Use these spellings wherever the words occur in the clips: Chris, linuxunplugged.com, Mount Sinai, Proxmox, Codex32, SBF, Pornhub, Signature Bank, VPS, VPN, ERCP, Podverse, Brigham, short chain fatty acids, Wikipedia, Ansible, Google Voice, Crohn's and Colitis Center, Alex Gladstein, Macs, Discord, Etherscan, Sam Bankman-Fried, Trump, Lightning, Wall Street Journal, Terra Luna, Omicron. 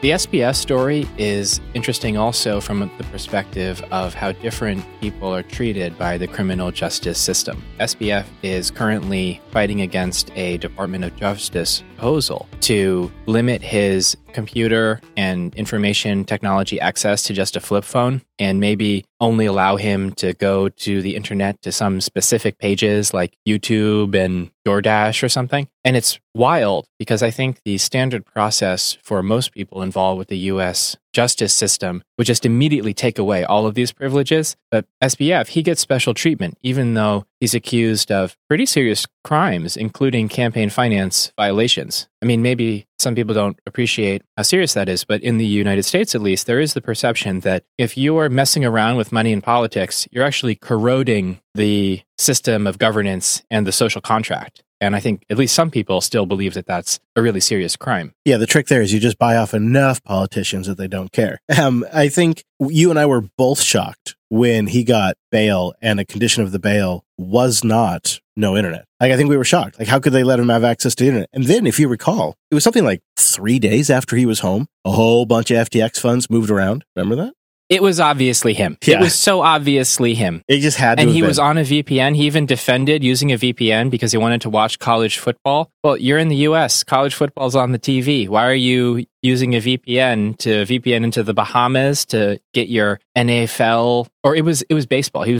The SBS story is interesting also from the perspective of how different people are treated by the criminal justice system. SBF is currently fighting against a Department of Justice proposal to limit his computer and information technology access to just a flip phone and maybe only allow him to go to the internet to some specific pages like YouTube and DoorDash or something. And it's wild because I think the standard process for most people involved with the U.S. justice system would just immediately take away all of these privileges. But SBF, he gets special treatment, even though he's accused of pretty serious crimes, including campaign finance violations. I mean, maybe some people don't appreciate how serious that is, but in the United States, at least, there is the perception that if you are messing around with money in politics, you're actually corroding the system of governance and the social contract. And I think at least some people still believe that that's a really serious crime. Yeah, the trick there is you just buy off enough politicians that they don't care. I think you and I were both shocked when he got bail and a condition of the bail was not no internet. Like, I think we were shocked. Like, how could they let him have access to the internet? And then, if you recall, it was something like 3 days after he was home, a whole bunch of FTX funds moved around. Remember that? It was obviously him. Yeah. It was so obviously him. It just had to And he was on a VPN. He even defended using a VPN because he wanted to watch college football. Well, you're in the U.S. College football's on the TV. Why are you using a VPN to VPN into the Bahamas to get your NFL? Or it was baseball. He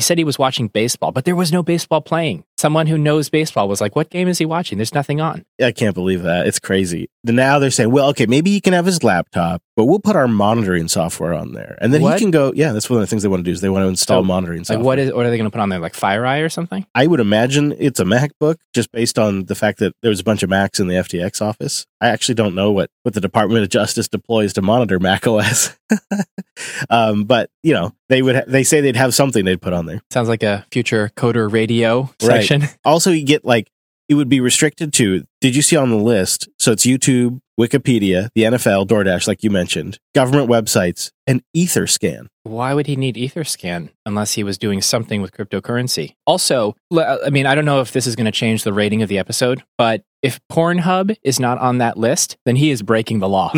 said he was watching baseball, but there was no baseball playing. Someone who knows baseball was like, what game is he watching? There's nothing on. I can't believe that. It's crazy. Now they're saying, well, okay, maybe he can have his laptop, but we'll put our monitoring software on there. And then he can go, yeah, that's one of the things they want to do is they want to install monitoring software. Like what are they going to put on there? Like FireEye or something? I would imagine it's a MacBook just based on the fact that there was a bunch of Macs in the FTX office. I actually don't know what the Department of Justice deploys to monitor Mac OS. But, you know, they say they'd have something they'd put on there. Sounds like a future coder radio section. Right. Also, you get like, it would be restricted to, did you see on the list? So it's YouTube, Wikipedia, the NFL, DoorDash, like you mentioned, government websites, and Etherscan. Why would he need Etherscan unless he was doing something with cryptocurrency? Also, I mean, I don't know if this is going to change the rating of the episode, but if Pornhub is not on that list, then he is breaking the law.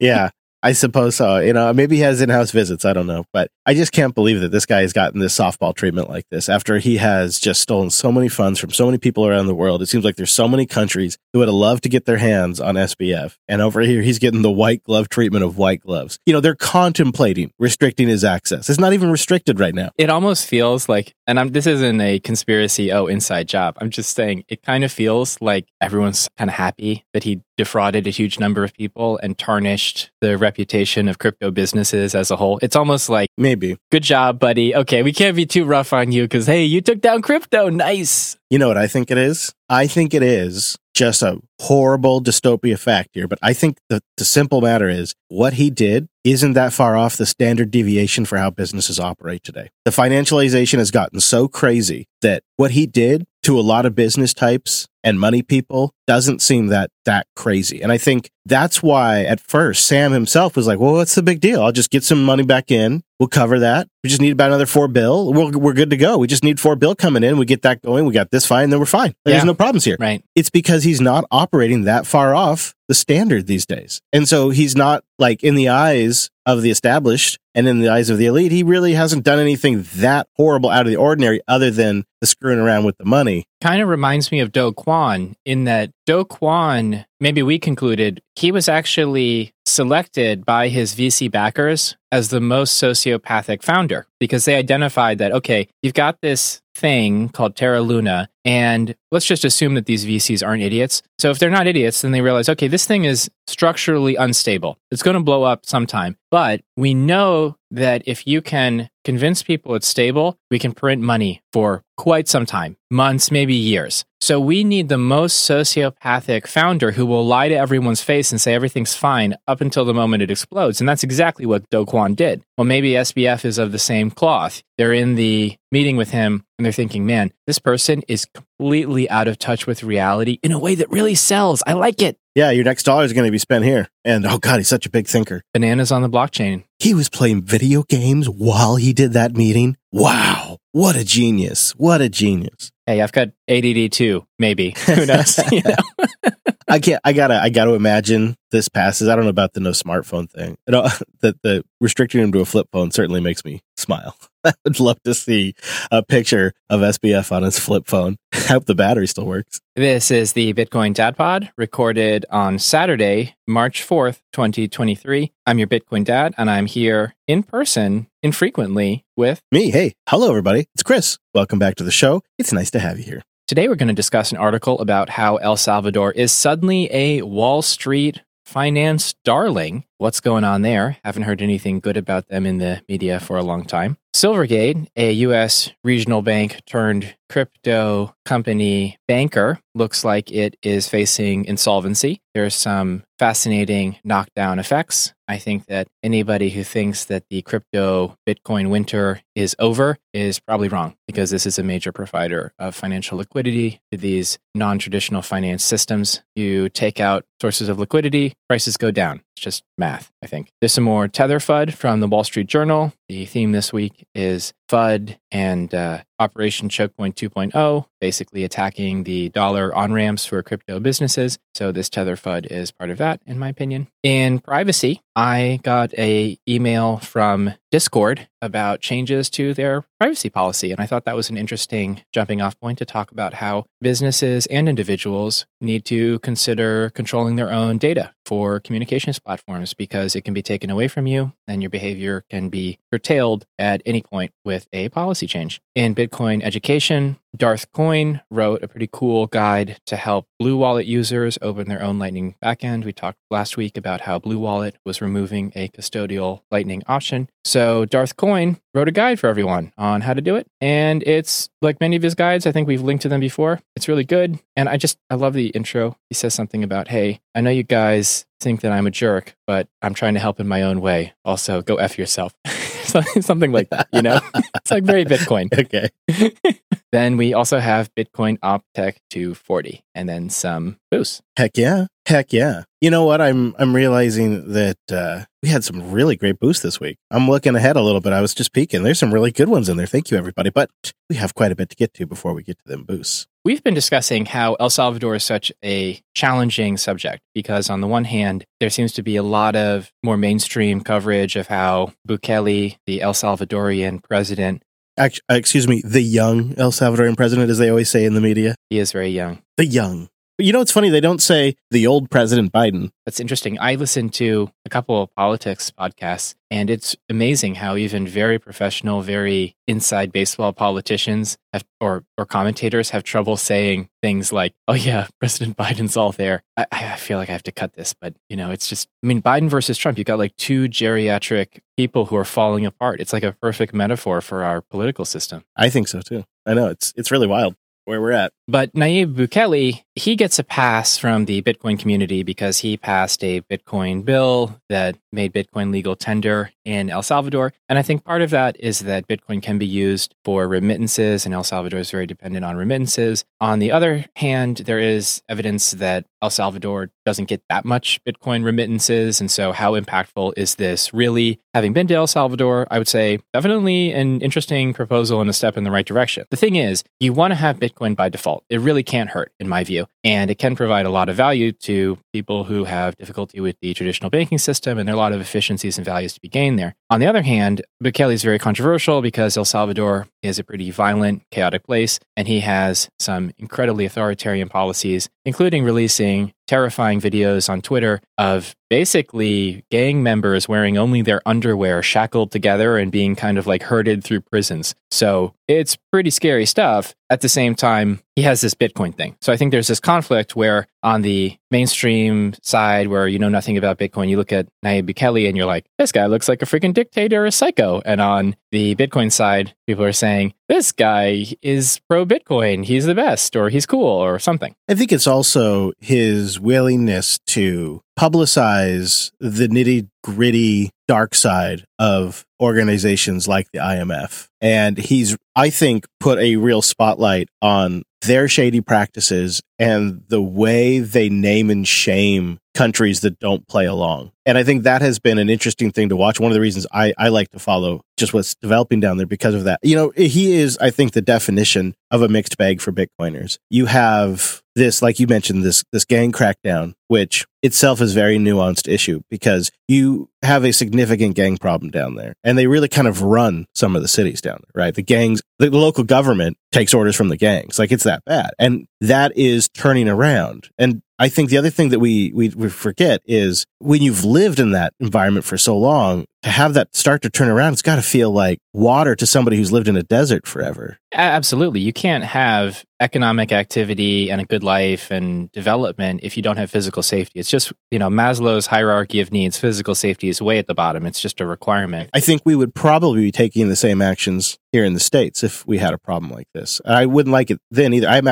Yeah, I suppose so. You know, maybe he has in-house visits. I don't know. But I just can't believe that this guy has gotten this softball treatment like this after he has just stolen so many funds from so many people around the world. It seems like there's so many countries who would have loved to get their hands on SBF. And over here, he's getting the white glove treatment of white gloves. You know, they're contemplating restricting his access. It's not even restricted right now. It almost feels like, and this isn't a conspiracy, inside job. I'm just saying it kind of feels like everyone's kind of happy that he defrauded a huge number of people and tarnished the reputation of crypto businesses as a whole. It's almost like, maybe, good job, buddy. Okay, we can't be too rough on you because, hey, you took down crypto. Nice. You know what I think it is? I think it is just a horrible dystopia fact here, but I think the simple matter is what he did isn't that far off the standard deviation for how businesses operate today. The financialization has gotten so crazy that what he did to a lot of business types and money people doesn't seem that crazy. And I think that's why at first Sam himself was like, well, what's the big deal? I'll just get some money back in. We'll cover that. We just need about another $4 bill. We're good to go. We just need $4 bill coming in. We get that going. We got this fine. Then we're fine. There's no problems here. Right. It's because he's not operating that far off the standard these days. And so he's not like in the eyes of the established and in the eyes of the elite. He really hasn't done anything that horrible out of the ordinary other than the screwing around with the money. Kind of reminds me of Do Kwon in that Do Kwon, maybe we concluded, he was actually selected by his VC backers as the most sociopathic founder because they identified that, okay, you've got this thing called Terra Luna, and let's just assume that these VCs aren't idiots. So if they're not idiots, then they realize, okay, this thing is structurally unstable. It's going to blow up sometime. But we know that if you can convince people it's stable, we can print money for quite some time, months, maybe years. So we need the most sociopathic founder who will lie to everyone's face and say everything's fine up until the moment it explodes. And that's exactly what Do Kwon did. Well, maybe SBF is of the same cloth. They're in the meeting with him and they're thinking, man, this person is completely out of touch with reality in a way that really sells. I like it. Yeah, your next dollar is going to be spent here. And oh God, he's such a big thinker. Bananas on the blockchain. He was playing video games while he did that meeting. Wow. What a genius. What a genius. Hey, I've got ADD too, maybe. Who knows? You know? I gotta imagine this passes. I don't know about the no smartphone thing. You know, the restricting him to a flip phone certainly makes me smile. I would love to see a picture of SBF on his flip phone. I hope the battery still works. This is the Bitcoin Dad Pod, recorded on Saturday, March 4th, 2023. I'm your Bitcoin Dad, and I'm here in person, infrequently, with... me. Hey, hello, everybody. It's Chris. Welcome back to the show. It's nice to have you here. Today, we're going to discuss an article about how El Salvador is suddenly a Wall Street finance darling. What's going on there? Haven't heard anything good about them in the media for a long time. Silvergate, a U.S. regional bank turned crypto company banker, looks like it is facing insolvency. There's some fascinating knockdown effects. I think that anybody who thinks that the crypto Bitcoin winter is over is probably wrong, because this is a major provider of financial liquidity to these non-traditional finance systems. You take out sources of liquidity, prices go down. It's just math, I think. There's some more Tether FUD from the Wall Street Journal. The theme this week is FUD and Operation Chokepoint 2.0, basically attacking the dollar on-ramps for crypto businesses. So this Tether FUD is part of that, in my opinion. In privacy, I got an email from Discord about changes to their privacy policy, and I thought that was an interesting jumping-off point to talk about how businesses and individuals need to consider controlling their own data for communications platforms, because it can be taken away from you, and your behavior can be curtailed at any point with a policy change. In Bitcoin education, DarthCoin wrote a pretty cool guide to help Blue Wallet users open their own Lightning backend. We talked last week about how Blue Wallet was removing a custodial Lightning option. So DarthCoin wrote a guide for everyone on how to do it. And it's like many of his guides, I think we've linked to them before. It's really good. And I love the intro. He says something about, hey, I know you guys think that I'm a jerk, but I'm trying to help in my own way. Also, go F yourself. Something like that, you know? It's like very Bitcoin. Okay. Then we also have Bitcoin OpTech 240 and then some boosts. Heck yeah. You know what? I'm realizing that we had some really great boosts this week. I'm looking ahead a little bit. I was just peeking. There's some really good ones in there. Thank you, everybody. But we have quite a bit to get to before we get to them boosts. We've been discussing how El Salvador is such a challenging subject because on the one hand, there seems to be a lot of more mainstream coverage of how Bukele, the El Salvadorian president, the young El Salvadorian president, as they always say in the media. He is very young. The young. But you know, it's funny, they don't say the old President Biden. That's interesting. I listened to a couple of politics podcasts, and it's amazing how even very professional, very inside baseball politicians have, or commentators have trouble saying things like, oh yeah, President Biden's all there. I feel like I have to cut this, but you know, it's just, I mean, Biden versus Trump, you've got like two geriatric people who are falling apart. It's like a perfect metaphor for our political system. I think so too. I know, it's really wild where we're at. But Nayib Bukele, he gets a pass from the Bitcoin community because he passed a Bitcoin bill that made Bitcoin legal tender in El Salvador. And I think part of that is that Bitcoin can be used for remittances, and El Salvador is very dependent on remittances. On the other hand, there is evidence that El Salvador doesn't get that much Bitcoin remittances. And so how impactful is this really? Having been to El Salvador, I would say definitely an interesting proposal and a step in the right direction. The thing is, you want to have Bitcoin by default. It really can't hurt, in my view. And it can provide a lot of value to people who have difficulty with the traditional banking system, and there are a lot of efficiencies and values to be gained there. On the other hand, Bukele is very controversial because El Salvador is a pretty violent, chaotic place, and he has some incredibly authoritarian policies, including releasing terrifying videos on Twitter of basically gang members wearing only their underwear shackled together and being kind of like herded through prisons. So it's pretty scary stuff. At the same time, he has this Bitcoin thing. So I think there's this conflict where on the mainstream side where you know nothing about Bitcoin, you look at Nayib Bukele and you're like, this guy looks like a freaking dictator or a psycho. And on the Bitcoin side, people are saying, this guy is pro-Bitcoin, he's the best, or he's cool, or something. I think it's also his willingness to publicize the nitty-gritty dark side of organizations like the IMF. And he's, I think, put a real spotlight on their shady practices and the way they name and shame countries that don't play along. And I think that has been an interesting thing to watch. One of the reasons I like to follow just what's developing down there because of that. You know, he is, I think, the definition of a mixed bag for Bitcoiners. You have this, like you mentioned, this gang crackdown, which itself is a very nuanced issue because you have a significant gang problem down there. And they really kind of run some of the cities down there, right? The gangs, the local government takes orders from the gangs. Like, it's that bad. And that is turning around. And I think the other thing that we forget is when you've lived in that environment for so long, to have that start to turn around, it's got to feel like water to somebody who's lived in a desert forever. Absolutely. You can't have economic activity and a good life and development if you don't have physical safety. It's just, you know, Maslow's hierarchy of needs. Physical safety is way at the bottom. It's just a requirement. I think we would probably be taking the same actions here in the States if we had a problem like this. I wouldn't like it then either. I'm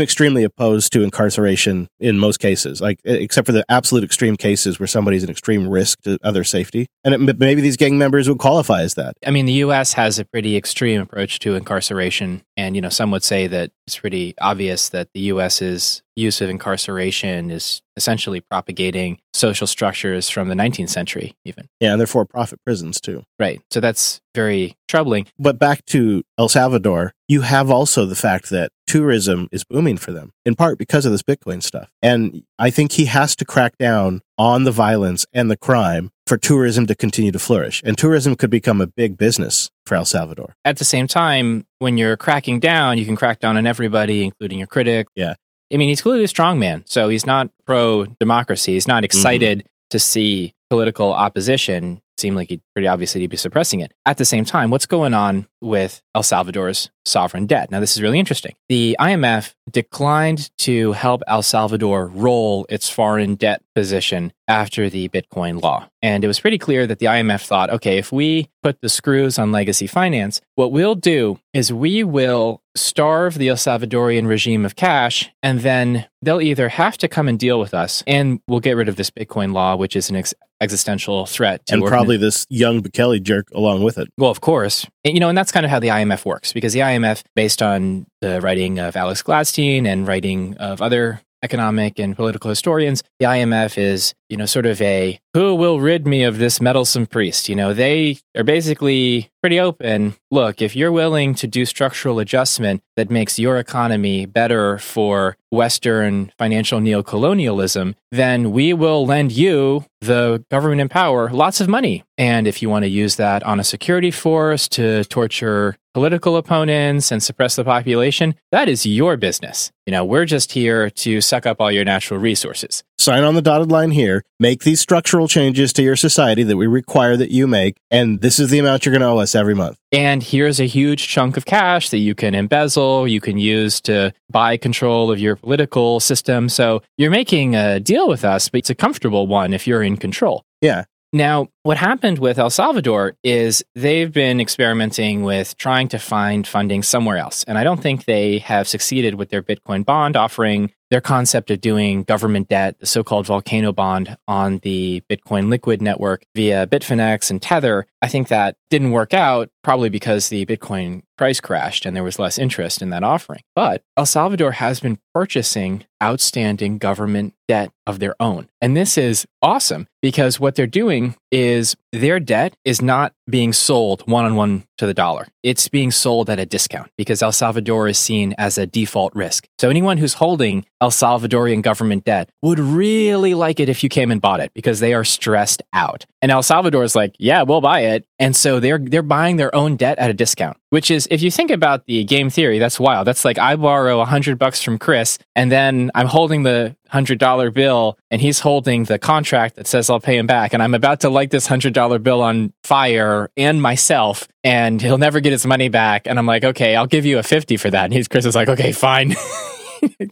extremely opposed to incarceration in most cases, like except for the absolute extreme cases where somebody's an extreme risk to other safety. And maybe these gang members would qualify as that. I mean, the U.S. has a pretty extreme approach to incarceration. And, you know, some would say that it's pretty obvious that the U.S.'s use of incarceration is essentially propagating social structures from the 19th century, even. Yeah, and they're for-profit prisons, too. Right. So that's very troubling. But back to El Salvador, you have also the fact that tourism is booming for them, in part because of this Bitcoin stuff. And I think he has to crack down on the violence and the crime for tourism to continue to flourish. And tourism could become a big business for El Salvador. At the same time, when you're cracking down, you can crack down on everybody, including your critic. Yeah. I mean, he's clearly a strongman, so he's not pro-democracy. He's not excited to see political opposition. It seemed like he'd pretty obviously be suppressing it. At the same time, what's going on with El Salvador's sovereign debt? Now, this is really interesting. The IMF declined to help El Salvador roll its foreign debt position after the Bitcoin law. And it was pretty clear that the IMF thought, okay, if we put the screws on legacy finance, what we'll do is we will starve the El Salvadorian regime of cash, and then they'll either have to come and deal with us, and we'll get rid of this Bitcoin law, which is an existential threat to... And probably this young Bukele jerk along with it. Well, of course. And, you know, and that's kind of how the IMF works, because the IMF, based on the writing of Alex Gladstein and writing of other economic and political historians, the IMF is, you know, sort of a who will rid me of this meddlesome priest? You know, they are basically pretty open. Look, if you're willing to do structural adjustment that makes your economy better for Western financial neocolonialism, then we will lend you, the government in power, lots of money. And if you want to use that on a security force to torture political opponents and suppress the population, that is your business. You know, we're just here to suck up all your natural resources. Sign on the dotted line here, make these structural changes to your society that we require that you make, and this is the amount you're going to owe us every month. And here's a huge chunk of cash that you can embezzle, you can use to buy control of your political system. So you're making a deal with us, but it's a comfortable one if you're in control. Yeah. Now, what happened with El Salvador is they've been experimenting with trying to find funding somewhere else. And I don't think they have succeeded with their Bitcoin bond offering, their concept of doing government debt, the so-called volcano bond on the Bitcoin liquid network via Bitfinex and Tether. I think that didn't work out, probably because the Bitcoin price crashed and there was less interest in that offering. But El Salvador has been purchasing outstanding government debt of their own. And this is awesome, because what they're doing is their debt is not being sold one-on-one to the dollar. It's being sold at a discount because El Salvador is seen as a default risk. So anyone who's holding El Salvadorian government debt would really like it if you came and bought it, because they are stressed out. And El Salvador is like, yeah, we'll buy it. And so they're buying their own debt at a discount, which is, if you think about the game theory, that's wild. That's like, I borrow $100 from Chris, and then I'm holding the $100 bill, and he's holding the contract that says I'll pay him back, and I'm about to light this $100 bill on fire and myself, and he'll never get his money back. And I'm like, okay, I'll give you a 50 for that. And Chris is like, okay, fine.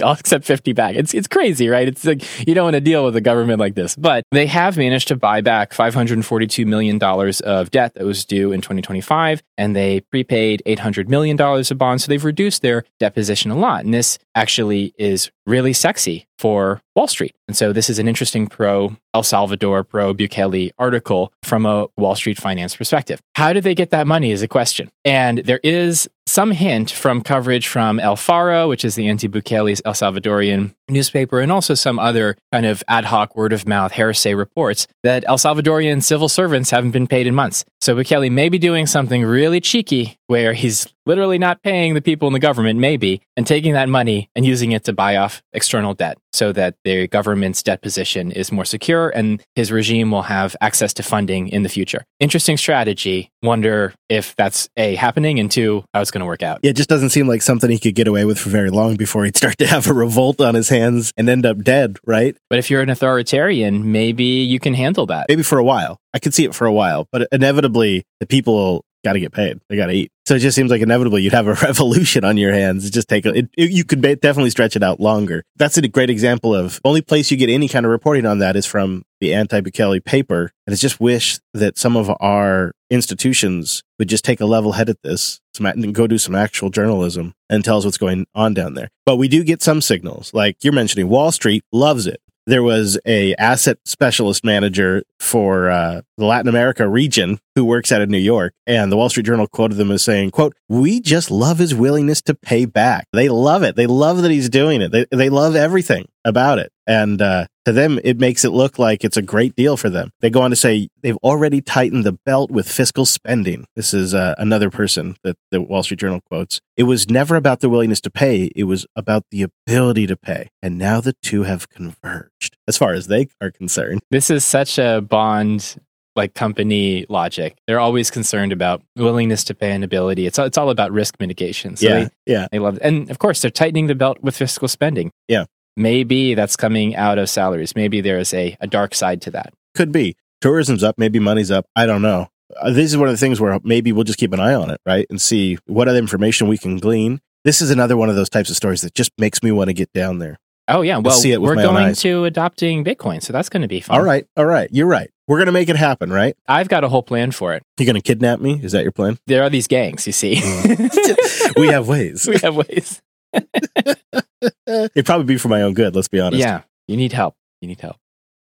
I'll accept 50 back. It's crazy, right? It's like, you don't want to deal with a government like this. But they have managed to buy back $542 million of debt that was due in 2025, and they prepaid $800 million of bonds. So they've reduced their debt position a lot. And this actually is really sexy for Wall Street. And so this is an interesting pro-El Salvador, pro-Bukele article from a Wall Street finance perspective. How did they get that money is a question. And there is some hint from coverage from El Faro, which is the anti-Bukele's El Salvadorian newspaper, and also some other kind of ad hoc word-of-mouth hearsay reports that El Salvadorian civil servants haven't been paid in months. So Bukele may be doing something really cheeky where he's literally not paying the people in the government, maybe, and taking that money and using it to buy off external debt so that the government's debt position is more secure and his regime will have access to funding in the future. Interesting strategy. Wonder if that's A, happening, and two, how it's going to work out. Yeah, it just doesn't seem like something he could get away with for very long before he'd start to have a revolt on his hands and end up dead, right? But if you're an authoritarian, maybe you can handle that. Maybe for a while. I could see it for a while, but inevitably the people got to get paid. They got to eat. So it just seems like inevitably you'd have a revolution on your hands. It just you could definitely stretch it out longer. That's a great example of only place you get any kind of reporting on that is from the anti-Bukele paper. And it's just wish that some of our institutions would just take a level head at this and go do some actual journalism and tell us what's going on down there. But we do get some signals. Like you're mentioning, Wall Street loves it. There was a asset specialist manager for the Latin America region who works out of New York, and the Wall Street Journal quoted them as saying, quote, "We just love his willingness to pay back." They love it. They love that he's doing it. They love everything about it. And to them, it makes it look like it's a great deal for them. They go on to say they've already tightened the belt with fiscal spending. This is another person that the Wall Street Journal quotes. "It was never about the willingness to pay. It was about the ability to pay. And now the two have converged," as far as they are concerned. This is such a Bond like company logic. They're always concerned about willingness to pay and ability. It's all about risk mitigation. So they love it. And of course, they're tightening the belt with fiscal spending. Yeah. Maybe that's coming out of salaries. Maybe there is a dark side to that. Could be. Tourism's up. Maybe money's up. I don't know. This is one of the things where maybe we'll just keep an eye on it, right? And see what other information we can glean. This is another one of those types of stories that just makes me want to get down there. Oh, yeah. Well, we're going to adopting Bitcoin, so that's going to be fun. All right. You're right. We're going to make it happen, right? I've got a whole plan for it. You're going to kidnap me? Is that your plan? There are these gangs, you see. We have ways. We have ways. It'd probably be for my own good, let's be honest. Yeah, you need help.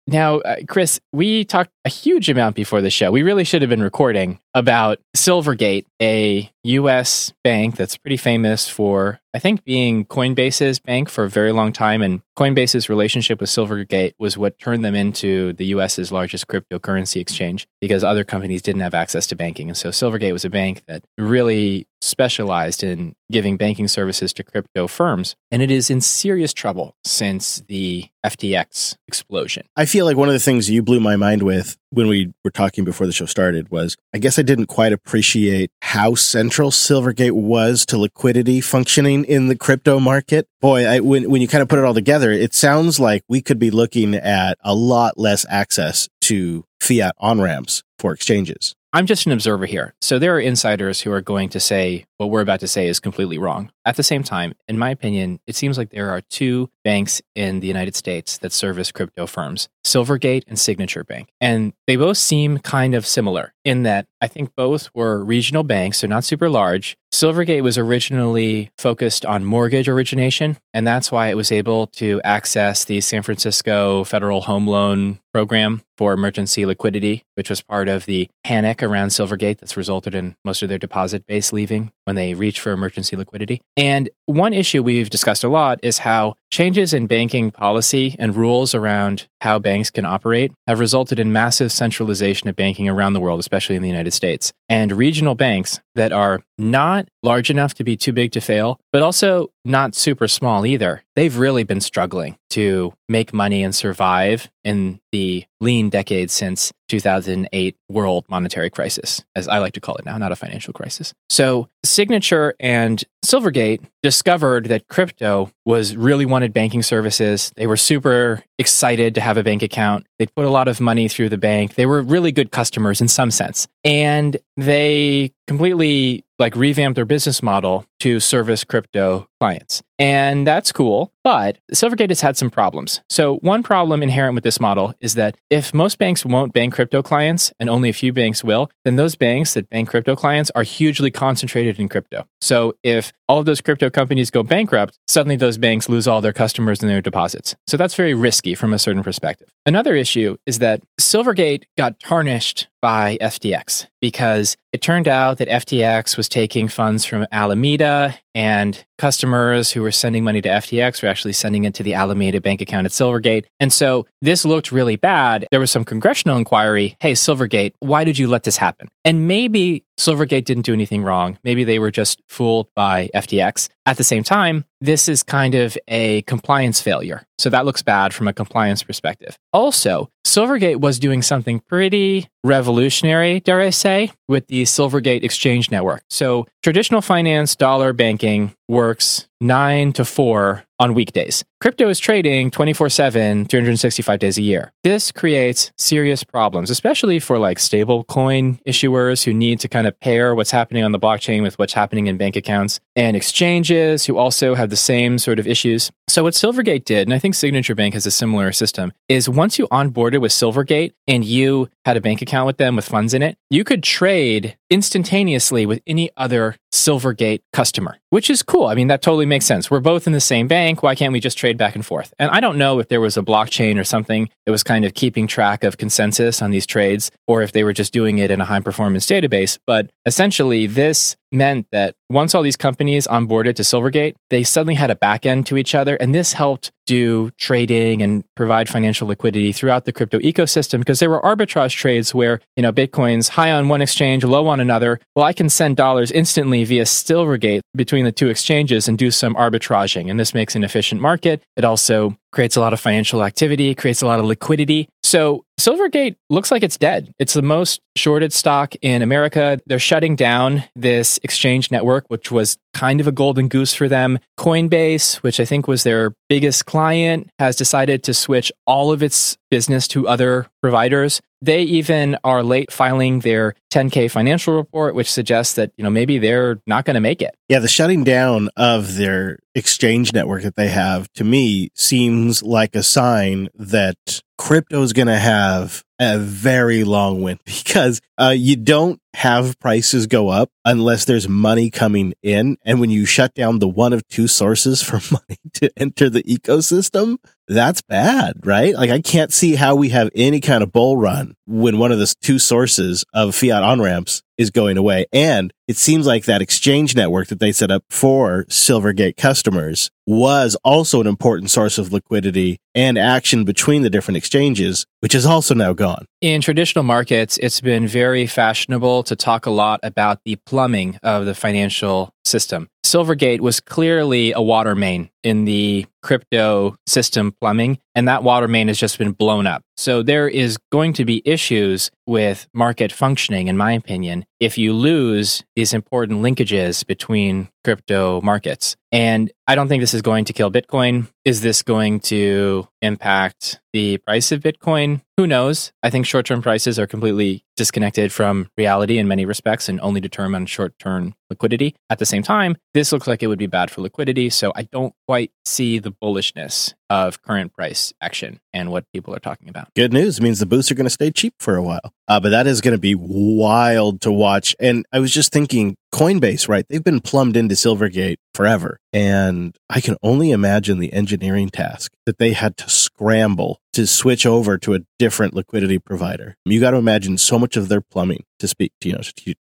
Now, Chris, we talked a huge amount before the show. We really should have been recording about Silvergate, a U.S. bank that's pretty famous for, I think, being Coinbase's bank for a very long time. And Coinbase's relationship with Silvergate was what turned them into the U.S.'s largest cryptocurrency exchange because other companies didn't have access to banking. And so Silvergate was a bank that really specialized in giving banking services to crypto firms. And it is in serious trouble since the FTX explosion. I feel like one of the things you blew my mind with when we were talking before the show started was, I guess I didn't quite appreciate how central Silvergate was to liquidity functioning in the crypto market. Boy, when you kind of put it all together, it sounds like we could be looking at a lot less access to fiat on-ramps for exchanges. I'm just an observer here. So there are insiders who are going to say what we're about to say is completely wrong. At the same time, in my opinion, it seems like there are two banks in the United States that service crypto firms, Silvergate and Signature Bank. And they both seem kind of similar in that I think both were regional banks. They're not super large. Silvergate was originally focused on mortgage origination, and that's why it was able to access the San Francisco Federal Home Loan Program for emergency liquidity, which was part of the panic around Silvergate that's resulted in most of their deposit base leaving when they reach for emergency liquidity. And one issue we've discussed a lot is how changes in banking policy and rules around how banks can operate have resulted in massive centralization of banking around the world, especially in the United States. And regional banks that are not large enough to be too big to fail, but also not super small either, they've really been struggling to make money and survive in the lean decade since 2008 world monetary crisis, as I like to call it now, not a financial crisis. So Signature and Silvergate discovered that crypto was really wanted banking services. They were super excited to have a bank account. They put a lot of money through the bank. They were really good customers in some sense. And they completely revamped their business model to service crypto clients. And that's cool, but Silvergate has had some problems. So one problem inherent with this model is that if most banks won't bank crypto clients and only a few banks will, then those banks that bank crypto clients are hugely concentrated in crypto. So if all of those crypto companies go bankrupt, suddenly those banks lose all their customers and their deposits. So that's very risky from a certain perspective. Another issue is that Silvergate got tarnished by FTX because it turned out that FTX was taking funds from Alameda, and customers who were sending money to FTX were actually sending it to the Alameda bank account at Silvergate. And so this looked really bad. There was some congressional inquiry. Hey, Silvergate, why did you let this happen? And maybe Silvergate didn't do anything wrong. Maybe they were just fooled by FTX. At the same time, this is kind of a compliance failure. So that looks bad from a compliance perspective. Also, Silvergate was doing something pretty revolutionary, dare I say, with the Silvergate Exchange Network. So traditional finance dollar banking works 9 to 4 on weekdays. Crypto is trading 24/7, 365 days a year. This creates serious problems, especially for like stable coin issuers who need to kind of pair what's happening on the blockchain with what's happening in bank accounts, and exchanges who also have the same sort of issues. So what Silvergate did, and I think Signature Bank has a similar system, is once you onboarded with Silvergate and you had a bank account with them with funds in it, you could trade instantaneously with any other Silvergate customer, which is cool. I mean, that totally makes sense. We're both in the same bank. Why can't we just trade back and forth? And I don't know if there was a blockchain or something that was kind of keeping track of consensus on these trades, or if they were just doing it in a high performance database. But essentially, this meant that once all these companies onboarded to Silvergate, they suddenly had a back end to each other. And this helped do trading and provide financial liquidity throughout the crypto ecosystem, because there were arbitrage trades where, you know, Bitcoin's high on one exchange, low on another. Well, I can send dollars instantly via Silvergate between the two exchanges and do some arbitraging. And this makes an efficient market. It also creates a lot of financial activity, creates a lot of liquidity. So Silvergate looks like it's dead. It's the most shorted stock in America. They're shutting down this exchange network, which was kind of a golden goose for them. Coinbase, which I think was their biggest client, has decided to switch all of its business to other providers. They even are late filing their 10K financial report, which suggests that, you know, maybe they're not going to make it. Yeah, the shutting down of their exchange network that they have, to me, seems like a sign that crypto is going to have a very long win, because you don't have prices go up unless there's money coming in. And when you shut down the one of two sources for money to enter the ecosystem, that's bad, right? Like, I can't see how we have any kind of bull run when one of the two sources of fiat on-ramps is going away. And it seems like that exchange network that they set up for Silvergate customers was also an important source of liquidity and action between the different exchanges, which is also now gone. In traditional markets, it's been very fashionable to talk a lot about the plumbing of the financial system. Silvergate was clearly a water main in the crypto system plumbing, and that water main has just been blown up. So there is going to be issues with market functioning, in my opinion, if you lose these important linkages between crypto markets. And I don't think this is going to kill Bitcoin. Is this going to impact the price of Bitcoin? Who knows? I think short-term prices are completely disconnected from reality in many respects and only determine short-term liquidity. At the same time, this looks like it would be bad for liquidity, so I don't quite see the bullishness of current price action and what people are talking about. Good news. It means the boosts are going to stay cheap for a while. But that is going to be wild to watch. And I was just thinking, Coinbase, right? They've been plumbed into Silvergate forever. And I can only imagine the engineering task that they had to scramble to switch over to a different liquidity provider. You got to imagine so much of their plumbing, to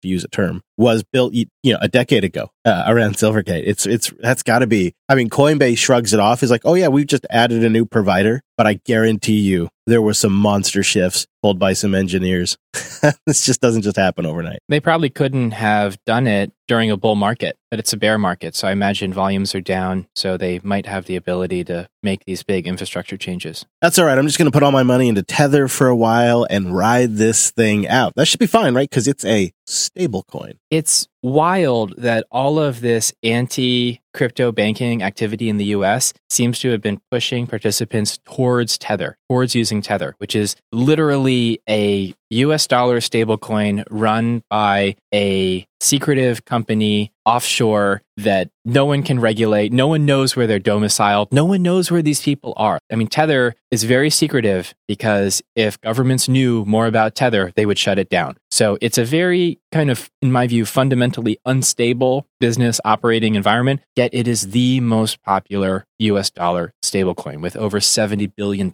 use a term, was built, a decade ago around Silvergate. That's got to be. I mean, Coinbase shrugs it off. He's like, oh yeah, we've just added a new provider, but I guarantee you there were some monster shifts pulled by some engineers. This just doesn't just happen overnight. They probably couldn't have done it during a bull market, but it's a bear market. So I imagine volumes are down, so they might have the ability to make these big infrastructure changes. That's all right. I'm just going to put all my money into Tether for a while and ride this thing out. That should be fine, right? Because it's a stablecoin. It's wild that all of this anti-crypto banking activity in the US seems to have been pushing participants towards Tether, towards using Tether, which is literally a US dollar stablecoin run by a secretive company offshore that no one can regulate. No one knows where they're domiciled. No one knows where these people are. I mean, Tether is very secretive because if governments knew more about Tether, they would shut it down. So it's a very kind of, in my view, fundamentally unstable business operating environment, yet it is the most popular US dollar stablecoin with over $70 billion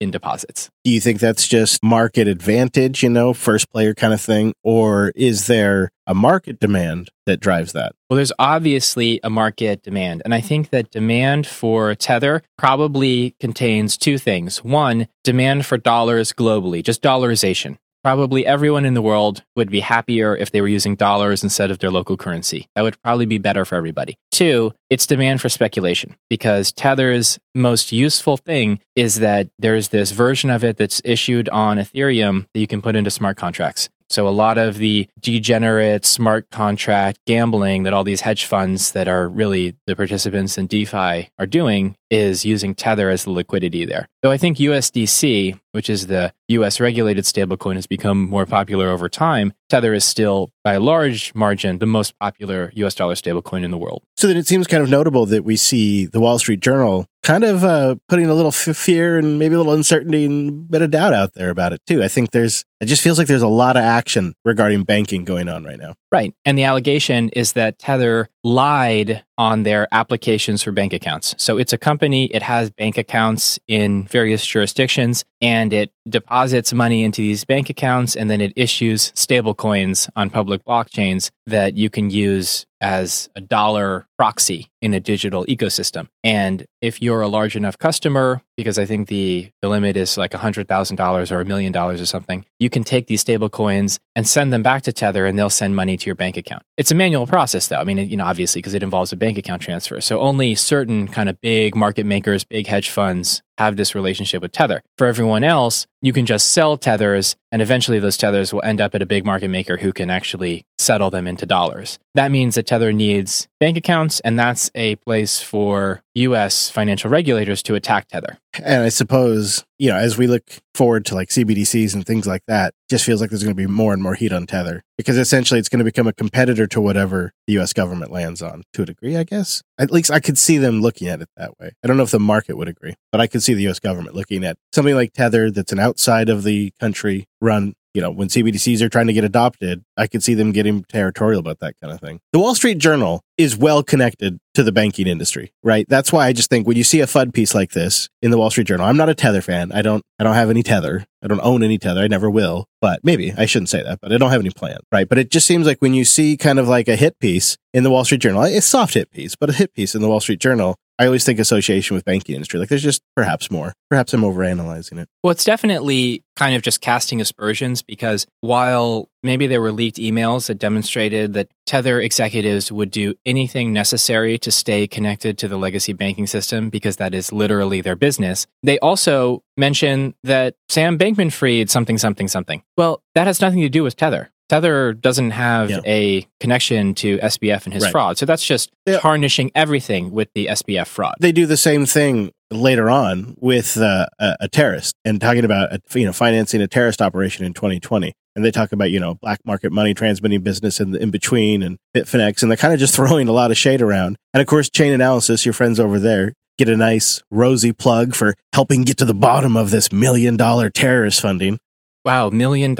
in deposits. Do you think that's just market advantage, you know, first player kind of thing? Or is there a market demand that drives that? Well, there's obviously a market demand. And I think that demand for Tether probably contains two things. One, demand for dollars globally, just dollarization. Probably everyone in the world would be happier if they were using dollars instead of their local currency. That would probably be better for everybody. Two, it's demand for speculation, because Tether's most useful thing is that there's this version of it that's issued on Ethereum that you can put into smart contracts. So a lot of the degenerate smart contract gambling that all these hedge funds that are really the participants in DeFi are doing is using Tether as the liquidity there. So I think USDC, which is the US regulated stablecoin, has become more popular over time. Tether is still, by a large margin, the most popular US dollar stablecoin in the world. So then it seems kind of notable that we see the Wall Street Journal kind of putting a little fear and maybe a little uncertainty and a bit of doubt out there about it too. I think it just feels like there's a lot of action regarding banking going on right now. Right. And the allegation is that Tether lied on their applications for bank accounts. So it's a company, it has bank accounts in various jurisdictions, and it deposits money into these bank accounts, and then it issues stable coins on public blockchains that you can use as a dollar proxy in a digital ecosystem. And if you're a large enough customer, because I think the limit is like $100,000 or $1 million or something, you can take these stable coins and send them back to Tether and they'll send money to your bank account. It's a manual process though. I mean, obviously, because it involves a bank account transfer. So only certain kind of big market makers, big hedge funds have this relationship with Tether. For everyone else, you can just sell Tethers, and eventually those Tethers will end up at a big market maker who can actually settle them into dollars. That means that Tether needs bank accounts, and that's a place for U.S. financial regulators to attack Tether. And I suppose, you know, as we look forward to like CBDCs and things like that, just feels like there's going to be more and more heat on Tether, because essentially it's going to become a competitor to whatever the U.S. government lands on to a degree, I guess. At least I could see them looking at it that way. I don't know if the market would agree, but I could see the U.S. government looking at something like Tether that's an outside of the country run. You know, when CBDCs are trying to get adopted, I could see them getting territorial about that kind of thing. The Wall Street Journal is well connected to the banking industry, right? That's why I just think when you see a FUD piece like this in the Wall Street Journal, I'm not a Tether fan. I don't have any Tether. I don't own any Tether. I never will. But maybe I shouldn't say that, but I don't have any plan, right? But it just seems like when you see kind of like a hit piece in the Wall Street Journal, a soft hit piece, but a hit piece in the Wall Street Journal, I always think association with banking industry. Like there's just perhaps more. Perhaps I'm overanalyzing it. Well, it's definitely kind of just casting aspersions, because while maybe there were leaked emails that demonstrated that Tether executives would do anything necessary to stay connected to the legacy banking system because that is literally their business, they also mention that Sam Bankman-Fried something, something, something. Well, that has nothing to do with Tether. Tether doesn't have a connection to SBF and his fraud. So that's just tarnishing everything with the SBF fraud. They do the same thing later on with a terrorist, and talking about financing a terrorist operation in 2020. And they talk about, black market money transmitting business in between and Bitfinex. And they're kind of just throwing a lot of shade around. And of course, Chain Analysis, your friends over there, get a nice rosy plug for helping get to the bottom of this $1 million terrorist funding. Wow, $1 million?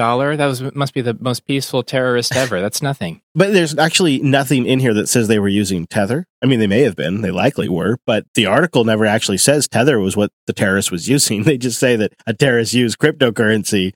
Must be the most peaceful terrorist ever. That's nothing. But there's actually nothing in here that says they were using Tether. I mean, they may have been. They likely were. But the article never actually says Tether was what the terrorist was using. They just say that a terrorist used cryptocurrency.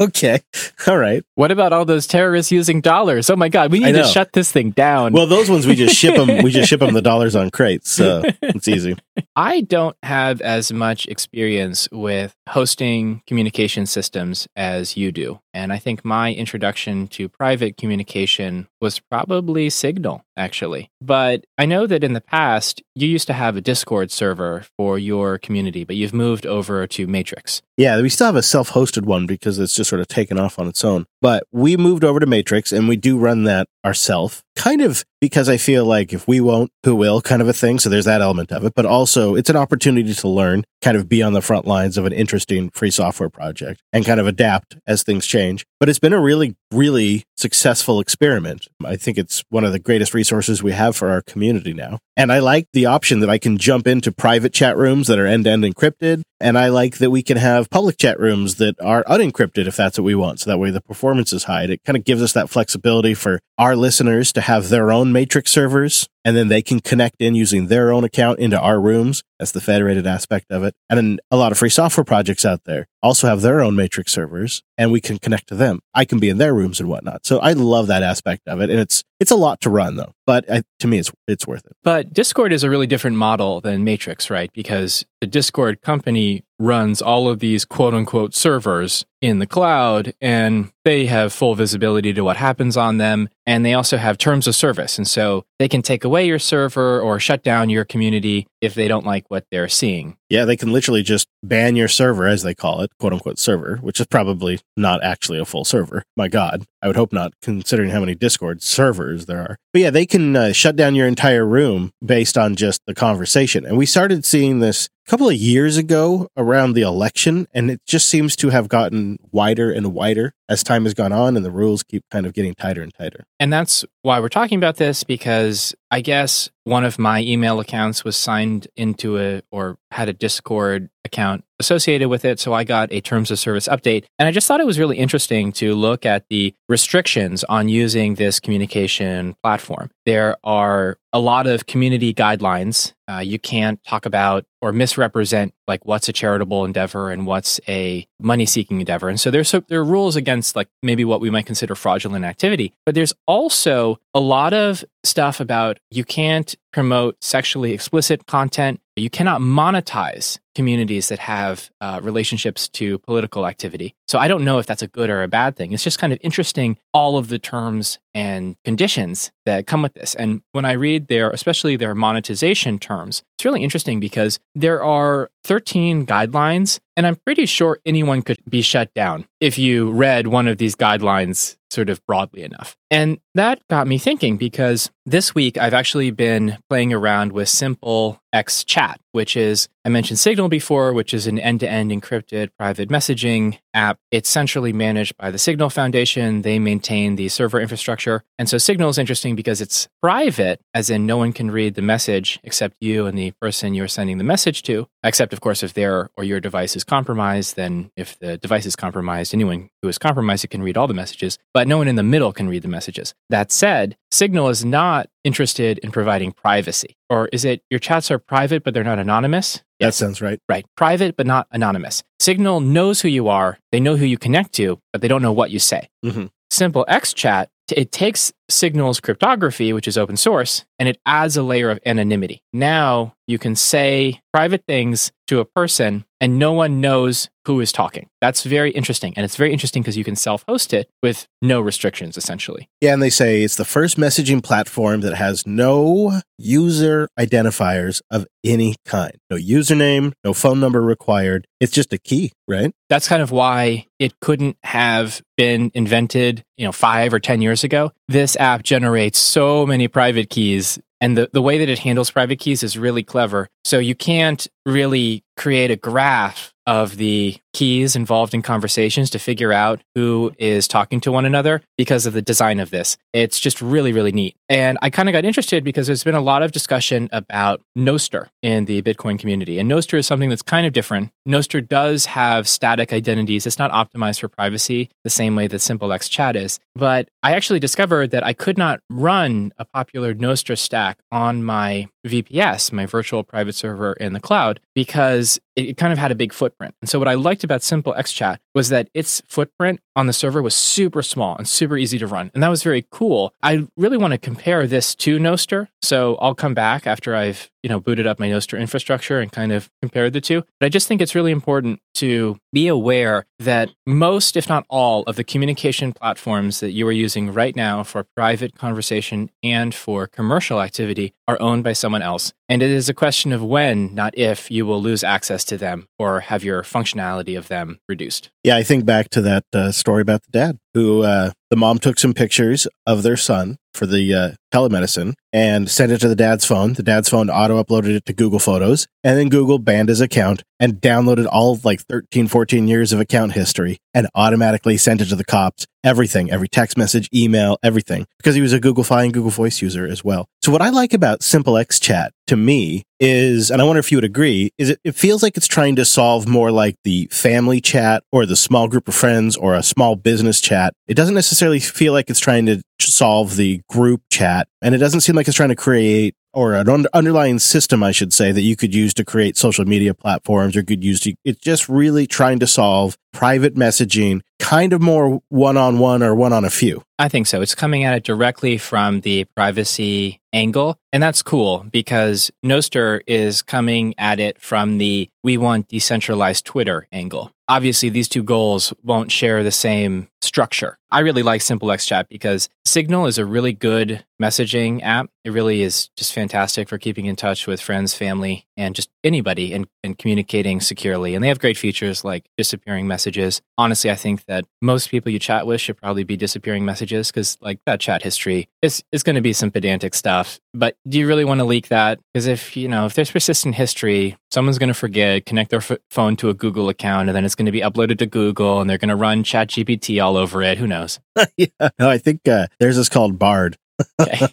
Okay. All right. What about all those terrorists using dollars? Oh my God, we need to shut this thing down. Well, those ones, we just ship them. We just ship them the dollars on crates. So it's easy. I don't have as much experience with hosting communication systems as you do. And I think my introduction to private communication was probably Signal, actually. But I know that in the past, you used to have a Discord server for your community, but you've moved over to Matrix. Yeah, we still have a self-hosted one because it's just sort of taken off on its own. But we moved over to Matrix, and we do run that ourselves, kind of because I feel like if we won't, who will kind of a thing. So there's that element of it. But also, it's an opportunity to learn, kind of be on the front lines of an interesting free software project and kind of adapt as things change. But it's been a really, really successful experiment. I think it's one of the greatest resources we have for our community now. And I like the option that I can jump into private chat rooms that are end-to-end encrypted. And I like that we can have public chat rooms that are unencrypted if that's what we want. So that way the performance is high. It kind of gives us that flexibility for our listeners to have their own Matrix servers. And then they can connect in using their own account into our rooms. That's the federated aspect of it. And then a lot of free software projects out there also have their own Matrix servers, and we can connect to them. I can be in their rooms and whatnot. So I love that aspect of it. And it's a lot to run, though. But to me, it's worth it. But Discord is a really different model than Matrix, right? Because the Discord company runs all of these quote-unquote servers in the cloud, and they have full visibility to what happens on them, and they also have terms of service, and so they can take away your server or shut down your community if they don't like what they're seeing. Yeah, they can literally just ban your server, as they call it, quote-unquote server, which is probably not actually a full server. My God, I would hope not, considering how many Discord servers there are. But yeah, they can shut down your entire room based on just the conversation. And we started seeing this a couple of years ago around the election, and it just seems to have gotten wider and wider as time has gone on, and the rules keep kind of getting tighter and tighter. And that's why we're talking about this, because I guess one of my email accounts was signed into or had a Discord account associated with it. So I got a terms of service update. And I just thought it was really interesting to look at the restrictions on using this communication platform. There are a lot of community guidelines. You can't talk about or misrepresent like what's a charitable endeavor and what's a money-seeking endeavor. And so there are rules against like maybe what we might consider fraudulent activity. But there's also a lot of stuff about you can't promote sexually explicit content. You cannot monetize communities that have relationships to political activity. So I don't know if that's a good or a bad thing. It's just kind of interesting, all of the terms and conditions that come with this. And when I read especially their monetization terms, it's really interesting because there are 13 guidelines, and I'm pretty sure anyone could be shut down if you read one of these guidelines sort of broadly enough. And that got me thinking, because this week I've actually been playing around with SimpleX Chat, which is, I mentioned Signal before, which is an end-to-end encrypted private messaging app. It's centrally managed by the Signal Foundation. They maintain the server infrastructure. And so Signal is interesting because it's private, as in no one can read the message except you and the person you're sending the message to, except, of course, if their or your device is compromised. Then if the device is compromised, anyone who is compromised, it can read all the messages, but no one in the middle can read the messages. That said, Signal is not interested in providing privacy. Or is it your chats are private, but they're not anonymous? Yes. That sounds right. Right. Private, but not anonymous. Signal knows who you are. They know who you connect to, but they don't know what you say. Mm-hmm. SimpleX Chat, it takes Signal's cryptography, which is open source, and it adds a layer of anonymity. Now you can say private things to a person and no one knows who is talking. That's very interesting. And it's very interesting because you can self-host it with no restrictions, essentially. Yeah, and they say it's the first messaging platform that has no user identifiers of any kind. No username, no phone number required. It's just a key, right? That's kind of why it couldn't have been invented, 5 or 10 years ago. This app generates so many private keys, and the way that it handles private keys is really clever. So you can't really create a graph of the keys involved in conversations to figure out who is talking to one another because of the design of this. It's just really, really neat. And I kind of got interested because there's been a lot of discussion about Nostr in the Bitcoin community. And Nostr is something that's kind of different. Nostr does have static identities. It's not optimized for privacy the same way that SimpleX Chat is. But I actually discovered that I could not run a popular Nostr stack on my VPS, my virtual private server in the cloud, because it kind of had a big footprint. And so what I liked about SimpleX Chat was that its footprint on the server was super small and super easy to run. And that was very cool. I really want to compare this to Nostr. So I'll come back after I've, booted up my Nostr infrastructure and kind of compared the two. But I just think it's really important to be aware that most, if not all, of the communication platforms that you are using right now for private conversation and for commercial activity are owned by someone else. And it is a question of when, not if, you will lose access to them or have your functionality of them reduced. Yeah, I think back to that story about the dad who the mom took some pictures of their son for the telemedicine and sent it to the dad's phone. The dad's phone auto-uploaded it to Google Photos, and then Google banned his account and downloaded all of 13, 14 years of account history and automatically sent it to the cops. Everything, every text message, email, everything, because he was a Googlify and Google Voice user as well. So what I like about SimpleX Chat to me is, and I wonder if you would agree, is it feels like it's trying to solve more like the family chat or the small group of friends or a small business chat. It doesn't necessarily feel like it's trying to solve the group chat, and it doesn't seem like it's trying to create or an underlying system, I should say, that you could use to create social media platforms or could use to, it's just really trying to solve private messaging, kind of more one-on-one or one on a few. I think so. It's coming at it directly from the privacy angle. And that's cool because Nostr is coming at it from the, we want decentralized Twitter angle. Obviously, these two goals won't share the same structure. I really like SimpleX Chat because Signal is a really good messaging app. It really is just fantastic for keeping in touch with friends, family, and just anybody and communicating securely. And they have great features like disappearing messages. Honestly, I think that most people you chat with should probably be disappearing messages because that chat history is going to be some pedantic stuff. But do you really want to leak that? Because if there's persistent history, someone's going to forget, connect their phone to a Google account, and then it's going to be uploaded to Google, and they're going to run ChatGPT all over it. Who knows? Yeah. No, I think theirs is called Bard. Okay.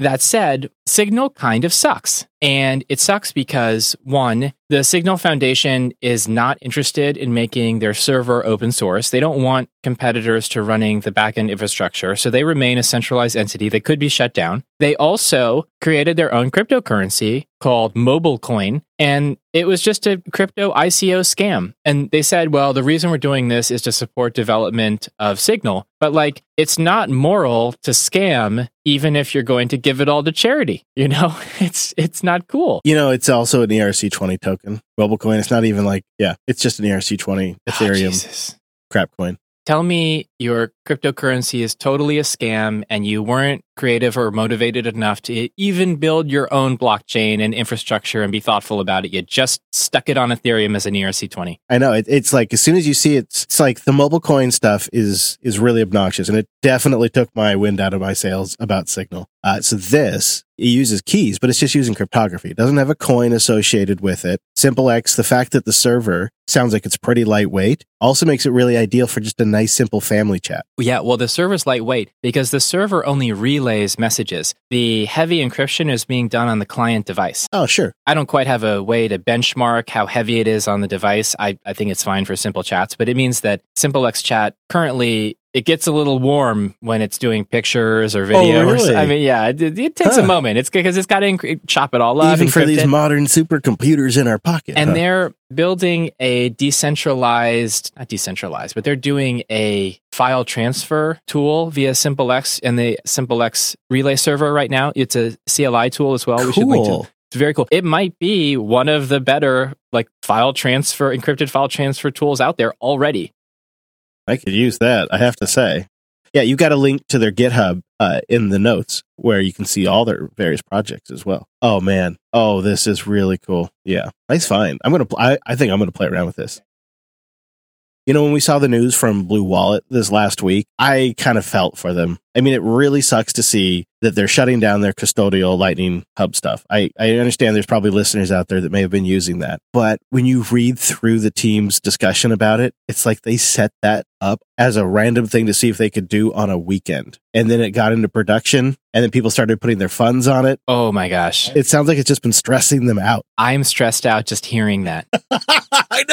That said, Signal kind of sucks. And it sucks because, one, the Signal Foundation is not interested in making their server open source. They don't want competitors to running the backend infrastructure, so they remain a centralized entity. They could be shut down. They also created their own cryptocurrency called Mobile Coin, and it was just a crypto ICO scam. And they said, well, the reason we're doing this is to support development of Signal. But it's not moral to scam, even if you're going to give it all to charity. It's not cool. It's also an ERC20 token. Mobilecoin. It's not even it's just an ERC20 Ethereum crap coin. Tell me your cryptocurrency is totally a scam and you weren't creative or motivated enough to even build your own blockchain and infrastructure and be thoughtful about it. You just stuck it on Ethereum as an ERC20. I know. It's as soon as you see it, it's the mobile coin stuff is really obnoxious. And it definitely took my wind out of my sails about Signal. So this, it uses keys, but it's just using cryptography. It doesn't have a coin associated with it. SimpleX, the fact that the server sounds like it's pretty lightweight, also makes it really ideal for just a nice, simple family chat. Yeah, well, the server's lightweight because the server only relays messages. The heavy encryption is being done on the client device. Oh, sure. I don't quite have a way to benchmark how heavy it is on the device. I think it's fine for simple chats, but it means that SimpleX Chat currently, it gets a little warm when it's doing pictures or videos. Oh, really? I mean, yeah, it takes a moment. It's because it's got to chop it all up. Even for these modern supercomputers in our pocket. And they're building a but they're doing a file transfer tool via SimpleX and the SimpleX relay server right now. It's a CLI tool as well. Cool. We should link to. It's very cool. It might be one of the better encrypted file transfer tools out there already. I could use that, I have to say. Yeah, you got a link to their GitHub in the notes where you can see all their various projects as well. Oh, man. Oh, this is really cool. Yeah, nice find. I think I'm going to play around with this. When we saw the news from Blue Wallet this last week, I kind of felt for them. I mean, it really sucks to see that they're shutting down their custodial Lightning Hub stuff. I understand there's probably listeners out there that may have been using that. But when you read through the team's discussion about it, it's they set that up as a random thing to see if they could do on a weekend. And then it got into production, and then people started putting their funds on it. Oh, my gosh. It sounds like it's just been stressing them out. I'm stressed out just hearing that. I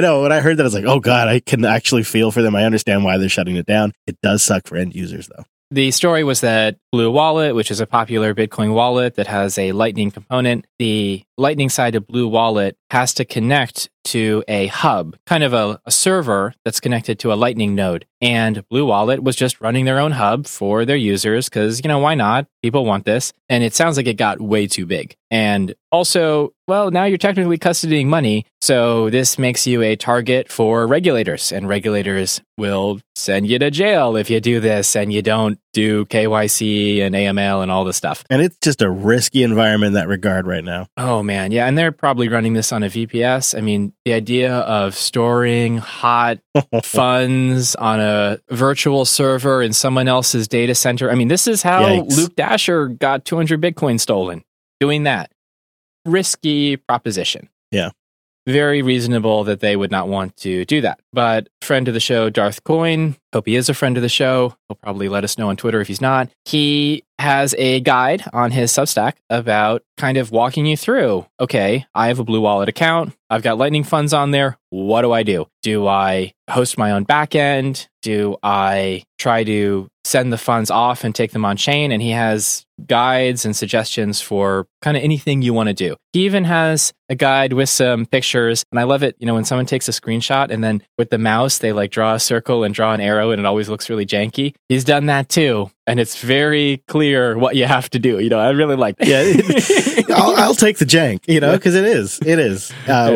know. When I heard that, I was oh, God, I can actually feel for them. I understand why they're shutting it down. It does suck for end users, though. The story was that Blue Wallet, which is a popular Bitcoin wallet that has a Lightning component, the Lightning side of Blue Wallet has to connect to a hub, kind of a server that's connected to a Lightning node. And Blue Wallet was just running their own hub for their users because, you know, why not? People want this. And it sounds like it got way too big. And also, well, now you're technically custodying money. So this makes you a target for regulators. And regulators will send you to jail if you do this and you don't do KYC and AML and all this stuff. And it's just a risky environment in that regard right now. Oh, man. Yeah. And they're probably running this on a VPS. I mean, the idea of storing hot funds on a virtual server in someone else's data center. I mean, this is how Luke Dasher got 200 Bitcoin stolen, doing that. Risky proposition. Yeah. Very reasonable that they would not want to do that. But friend of the show, DarthCoin, hope he is a friend of the show. He'll probably let us know on Twitter if he's not. He has a guide on his Substack about kind of walking you through, okay, I have a Blue Wallet account. I've got Lightning funds on there. What do I do? Do I host my own backend? Do I try to send the funds off and take them on chain? And he has guides and suggestions for kind of anything you want to do. He even has a guide with some pictures. And I love it, you know, when someone takes a screenshot and then with the mouse, they like draw a circle and draw an arrow and it always looks really janky. He's done that too. And it's very clear what you have to do. You know, I really like that. Yeah, I'll take the jank, you know, because it is.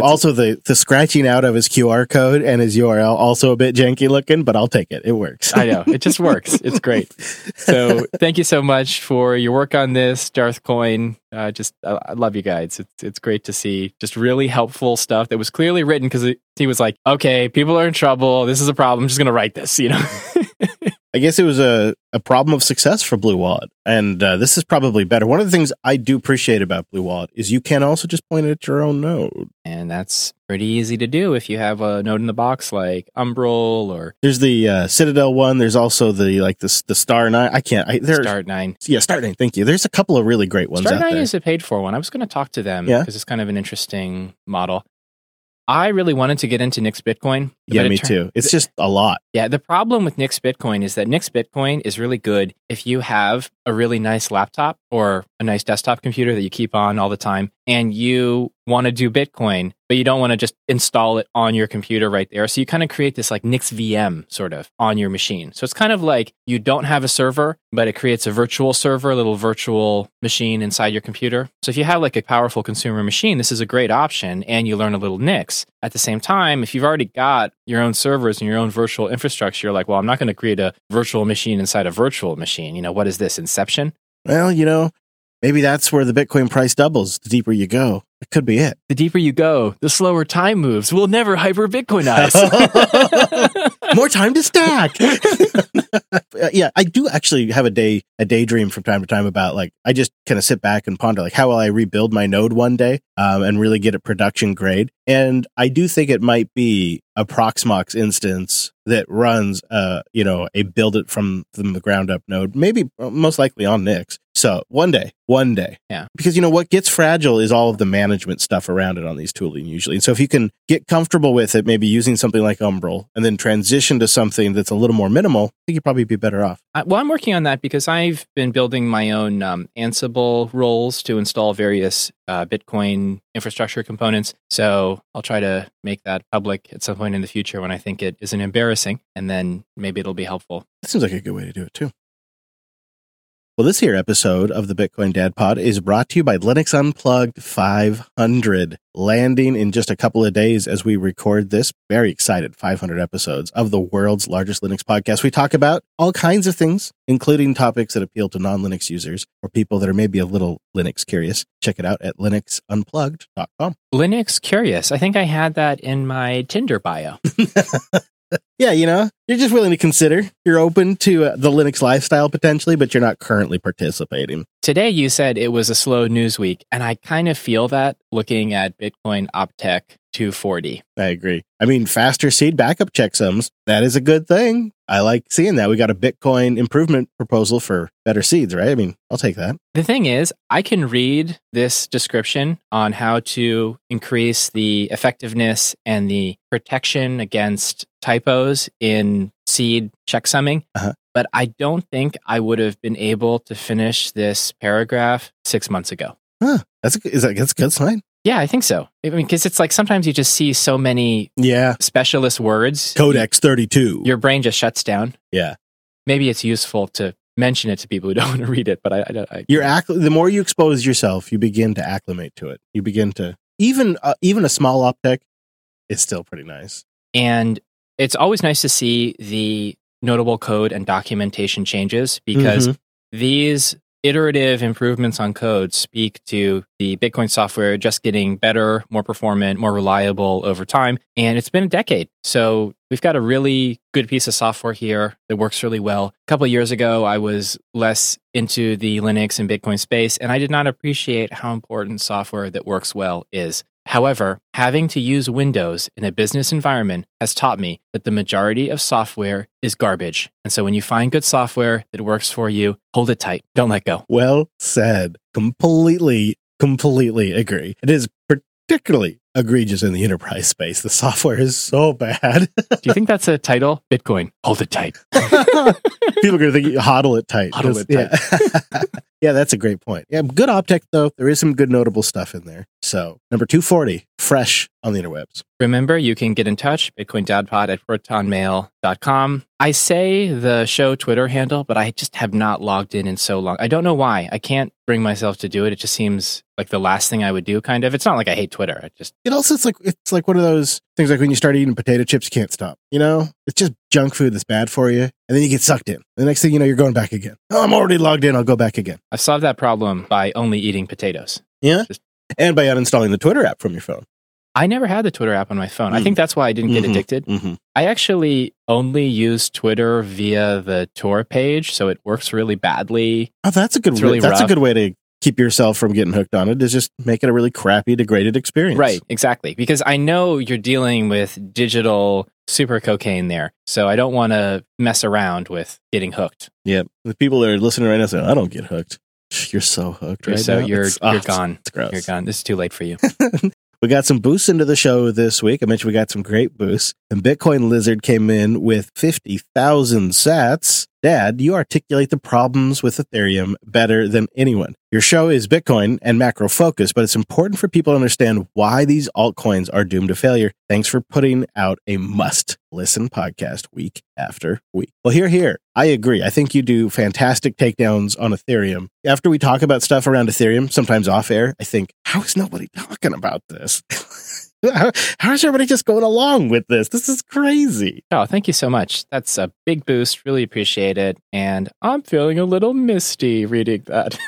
Also, the scratching out of his QR code and his URL, also a bit janky looking, but I'll take it. It works. I know. It just works. It's great. So thank you so much for your work on this, DarthCoin. I love you guys. It's great to see just really helpful stuff that was clearly written because he was like, okay, people are in trouble. This is a problem. I'm just going to write this, you know. I guess it was a problem of success for Blue Wallet, and this is probably better. One of the things I do appreciate about Blue Wallet is you can also just point it at your own node. And that's pretty easy to do if you have a node in the box like Umbral or... There's the Citadel one. There's also the Star 9. Star 9. Yeah, Star 9. Thank you. There's a couple of really great ones out there. Star 9 is a paid-for one. I was going to talk to them because it's kind of an interesting model. I really wanted to get into Nix Bitcoin. Yeah, me too. It's just a lot. Yeah, the problem with Nix Bitcoin is that Nix Bitcoin is really good if you have a really nice laptop or a nice desktop computer that you keep on all the time and you want to do Bitcoin, but you don't want to just install it on your computer right there. So you kind of create this like Nix VM sort of on your machine. So it's kind of like you don't have a server, but it creates a virtual server, a little virtual machine inside your computer. So if you have like a powerful consumer machine, this is a great option and you learn a little Nix. At the same time, if you've already got your own servers and your own virtual infrastructure, you're like, well, I'm not going to create a virtual machine inside a virtual machine. You know, what is this, Inception? Well, you know, maybe that's where the Bitcoin price doubles the deeper you go. It could be it. The deeper you go, the slower time moves. We'll never hyper-Bitcoinize. More time to stack. Yeah, I do actually have a daydream from time to time about like, I just kind of sit back and ponder like, how will I rebuild my node one day and really get it production grade? And I do think it might be a Proxmox instance that runs, a build it from the ground up node, maybe most likely on Nix. So one day. Yeah. Because, you know, what gets fragile is all of the management stuff around it on these tooling usually. And so if you can get comfortable with it, maybe using something like Umbral and then transition to something that's a little more minimal, I think you'd probably be better off. Well, I'm working on that because I've been building my own Ansible roles to install various Bitcoin infrastructure components. So I'll try to make that public at some point in the future when I think it isn't embarrassing, and then maybe it'll be helpful. That seems like a good way to do it too. Well, this here episode of the Bitcoin Dad Pod is brought to you by Linux Unplugged 500, landing in just a couple of days as we record this. Very excited. 500 episodes of the world's largest Linux podcast. We talk about all kinds of things, including topics that appeal to non-Linux users or people that are maybe a little Linux curious. Check it out at linuxunplugged.com. Linux curious. I think I had that in my Tinder bio. Yeah, you know, you're just willing to consider. You're open to the Linux lifestyle potentially, but you're not currently participating. Today, you said it was a slow news week, and I kind of feel that looking at Bitcoin OpTech 240. I agree. I mean, faster seed backup checksums, that is a good thing. I like seeing that. We got a Bitcoin improvement proposal for better seeds, right? I mean, I'll take that. The thing is, I can read this description on how to increase the effectiveness and the protection against typos in seed checksumming, but I don't think I would have been able to finish this paragraph 6 months ago. Huh. That's a good sign. Yeah, I think so. I mean, because it's like sometimes you just see so many specialist words. Codex 32. Your brain just shuts down. Yeah. Maybe it's useful to mention it to people who don't want to read it, but I you're the more you expose yourself, you begin to acclimate to it. You begin to even a small uptick is still pretty nice. And it's always nice to see the notable code and documentation changes because these iterative improvements on code speak to the Bitcoin software just getting better, more performant, more reliable over time. And it's been a decade. So we've got a really good piece of software here that works really well. A couple of years ago, I was less into the Linux and Bitcoin space, and I did not appreciate how important software that works well is. However, having to use Windows in a business environment has taught me that the majority of software is garbage. And so when you find good software that works for you, hold it tight. Don't let go. Well said. Completely agree. It is particularly egregious in the enterprise space. The software is so bad. Do you think that's a title? Bitcoin, hold it tight. People are going to think you hodl it tight. Hodl it tight. Yeah. Yeah, that's a great point. Yeah, good optech, though. There is some good notable stuff in there. So, number 240, fresh on the interwebs. Remember, you can get in touch, bitcoindadpod@protonmail.com. I say the show Twitter handle, but I just have not logged in so long. I don't know why. I can't bring myself to do it. It just seems like the last thing I would do, kind of. It's not like I hate Twitter. It's like one of those things like when you start eating potato chips, you can't stop. You know, it's just junk food that's bad for you. And then you get sucked in. The next thing you know, you're going back again. Oh, I'm already logged in. I'll go back again. I solved that problem by only eating potatoes. Yeah. And by uninstalling the Twitter app from your phone. I never had the Twitter app on my phone. I think that's why I didn't get addicted. I actually only use Twitter via the Tor page, so it works really badly. Oh, that's a good way. That's a good way to keep yourself from getting hooked on it, is just make it a really crappy, degraded experience. Right, exactly. Because I know you're dealing with digital super cocaine there, so I don't want to mess around with getting hooked. Yeah, the people that are listening right now say, I don't get hooked. You're so hooked right now. You're gone. It's gross. You're gone. This is too late for you. We got some boosts into the show this week. I mentioned we got some great boosts. And Bitcoin Lizard came in with 50,000 sats. Dad, you articulate the problems with Ethereum better than anyone. Your show is Bitcoin and macro focus, but it's important for people to understand why these altcoins are doomed to failure. Thanks for putting out a must-listen podcast week after week. Well, here. I agree. I think you do fantastic takedowns on Ethereum. After we talk about stuff around Ethereum, sometimes off air, I think, how is nobody talking about this? How is everybody just going along with this? This is crazy. Oh, thank you so much. That's a big boost. Really appreciate it. And I'm feeling a little misty reading that.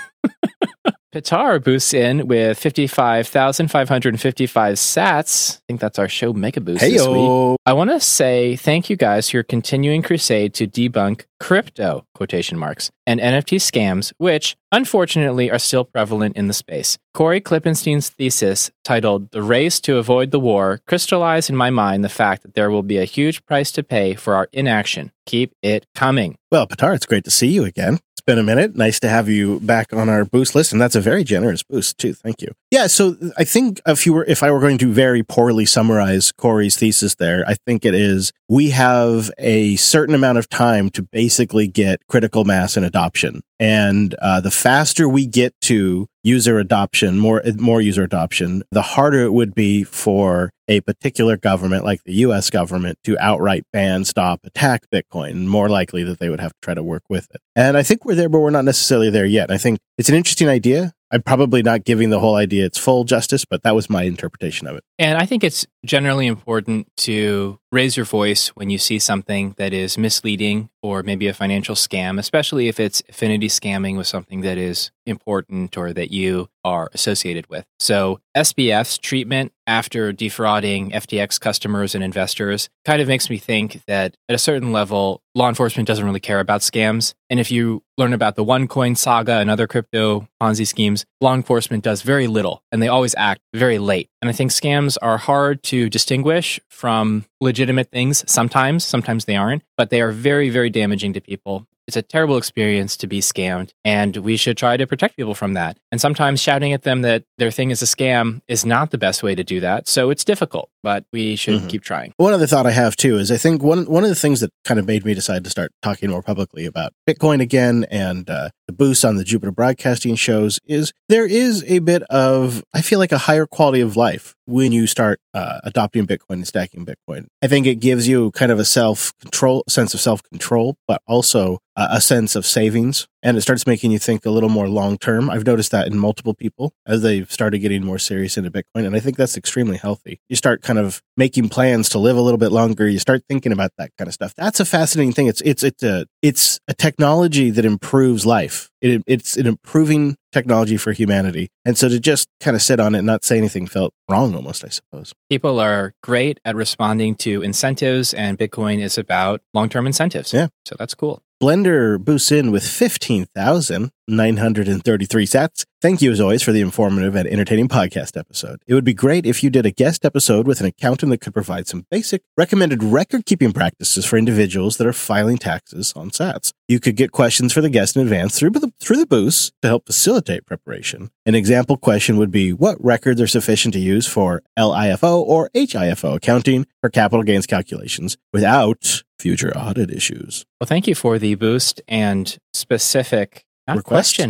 Pitar boosts in with 55,555 sats. I think that's our show mega boost this week. I want to say thank you guys for your continuing crusade to debunk crypto, quotation marks, and NFT scams, which unfortunately are still prevalent in the space. Corey Klippenstein's thesis titled The Race to Avoid the War crystallized in my mind the fact that there will be a huge price to pay for our inaction. Keep it coming. Well, Pitar, it's great to see you again. Been a minute. Nice to have you back on our boost list, and that's a very generous boost too. Thank you. Yeah, so I think if I were going to very poorly summarize Corey's thesis there, I think it is we have a certain amount of time to basically get critical mass and adoption, and the faster we get to user adoption, more user adoption, the harder it would be for a particular government like the U.S. government to outright ban, stop, attack Bitcoin. More likely that they would have to try to work with it. And I think we're there, but we're not necessarily there yet. I think it's an interesting idea. I'm probably not giving the whole idea its full justice, but that was my interpretation of it. And I think it's generally important to raise your voice when you see something that is misleading or maybe a financial scam, especially if it's affinity scamming with something that is important or that you are associated with. So SBF's treatment after defrauding FTX customers and investors kind of makes me think that at a certain level, law enforcement doesn't really care about scams. And if you learn about the OneCoin saga and other crypto Ponzi schemes, law enforcement does very little and they always act very late. And I think scams are hard to distinguish from legitimate things sometimes they aren't, but they are very, very damaging to people. It's a terrible experience to be scammed, and we should try to protect people from that. And sometimes shouting at them that their thing is a scam is not the best way to do that, so it's difficult. but we should keep trying. One other thought I have too is I think one of the things that kind of made me decide to start talking more publicly about Bitcoin again and the boost on the Jupiter Broadcasting shows is there is a bit of, I feel like, a higher quality of life when you start adopting Bitcoin and stacking Bitcoin. I think it gives you kind of a sense of self-control, but also a sense of savings, and it starts making you think a little more long-term. I've noticed that in multiple people as they've started getting more serious into Bitcoin, and I think that's extremely healthy. You start kind of making plans to live a little bit longer. You start thinking about that kind of stuff. That's a fascinating thing. It's a technology that improves life. It's an improving technology for humanity. And so to just kind of sit on it and not say anything felt wrong almost, I suppose. People are great at responding to incentives, and Bitcoin is about long-term incentives. Yeah. So that's cool. Blender boosts in with 15,933 sats. Thank you, as always, for the informative and entertaining podcast episode. It would be great if you did a guest episode with an accountant that could provide some basic recommended record-keeping practices for individuals that are filing taxes on sats. You could get questions for the guest in advance through the boosts to help facilitate preparation. An example question would be what records are sufficient to use for LIFO or HIFO accounting for capital gains calculations without future audit issues. Well, thank you for the boost and specific request.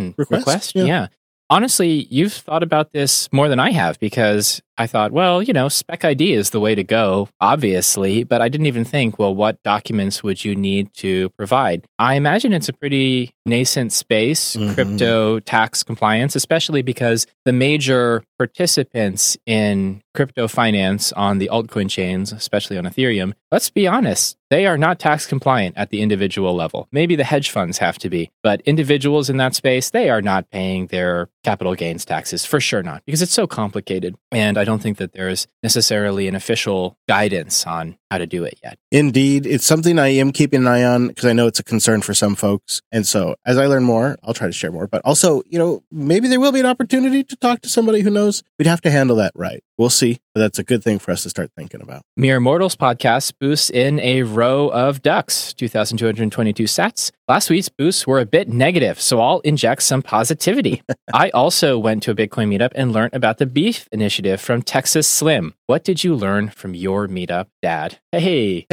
Yeah. Honestly, you've thought about this more than I have, because I thought, well, you know, Spec ID is the way to go, obviously, but I didn't even think, well, what documents would you need to provide? I imagine it's a pretty nascent space, crypto tax compliance, especially because the major participants in crypto finance on the altcoin chains, especially on Ethereum, let's be honest, they are not tax compliant at the individual level. Maybe the hedge funds have to be, but individuals in that space, they are not paying their capital gains taxes, for sure not, because it's so complicated. And I don't think that there is necessarily an official guidance on how to do it yet. Indeed. It's something I am keeping an eye on, because I know it's a concern for some folks. And so as I learn more, I'll try to share more. But also, you know, maybe there will be an opportunity to talk to somebody who knows. We'd have to handle that right. We'll see. But that's a good thing for us to start thinking about. Mere Mortals podcast boosts in a row of ducks, 2,222 sats. Last week's boosts were a bit negative, so I'll inject some positivity. I also went to a Bitcoin meetup and learned about the beef initiative from Texas Slim. What did you learn from your meetup, Dad? Hey.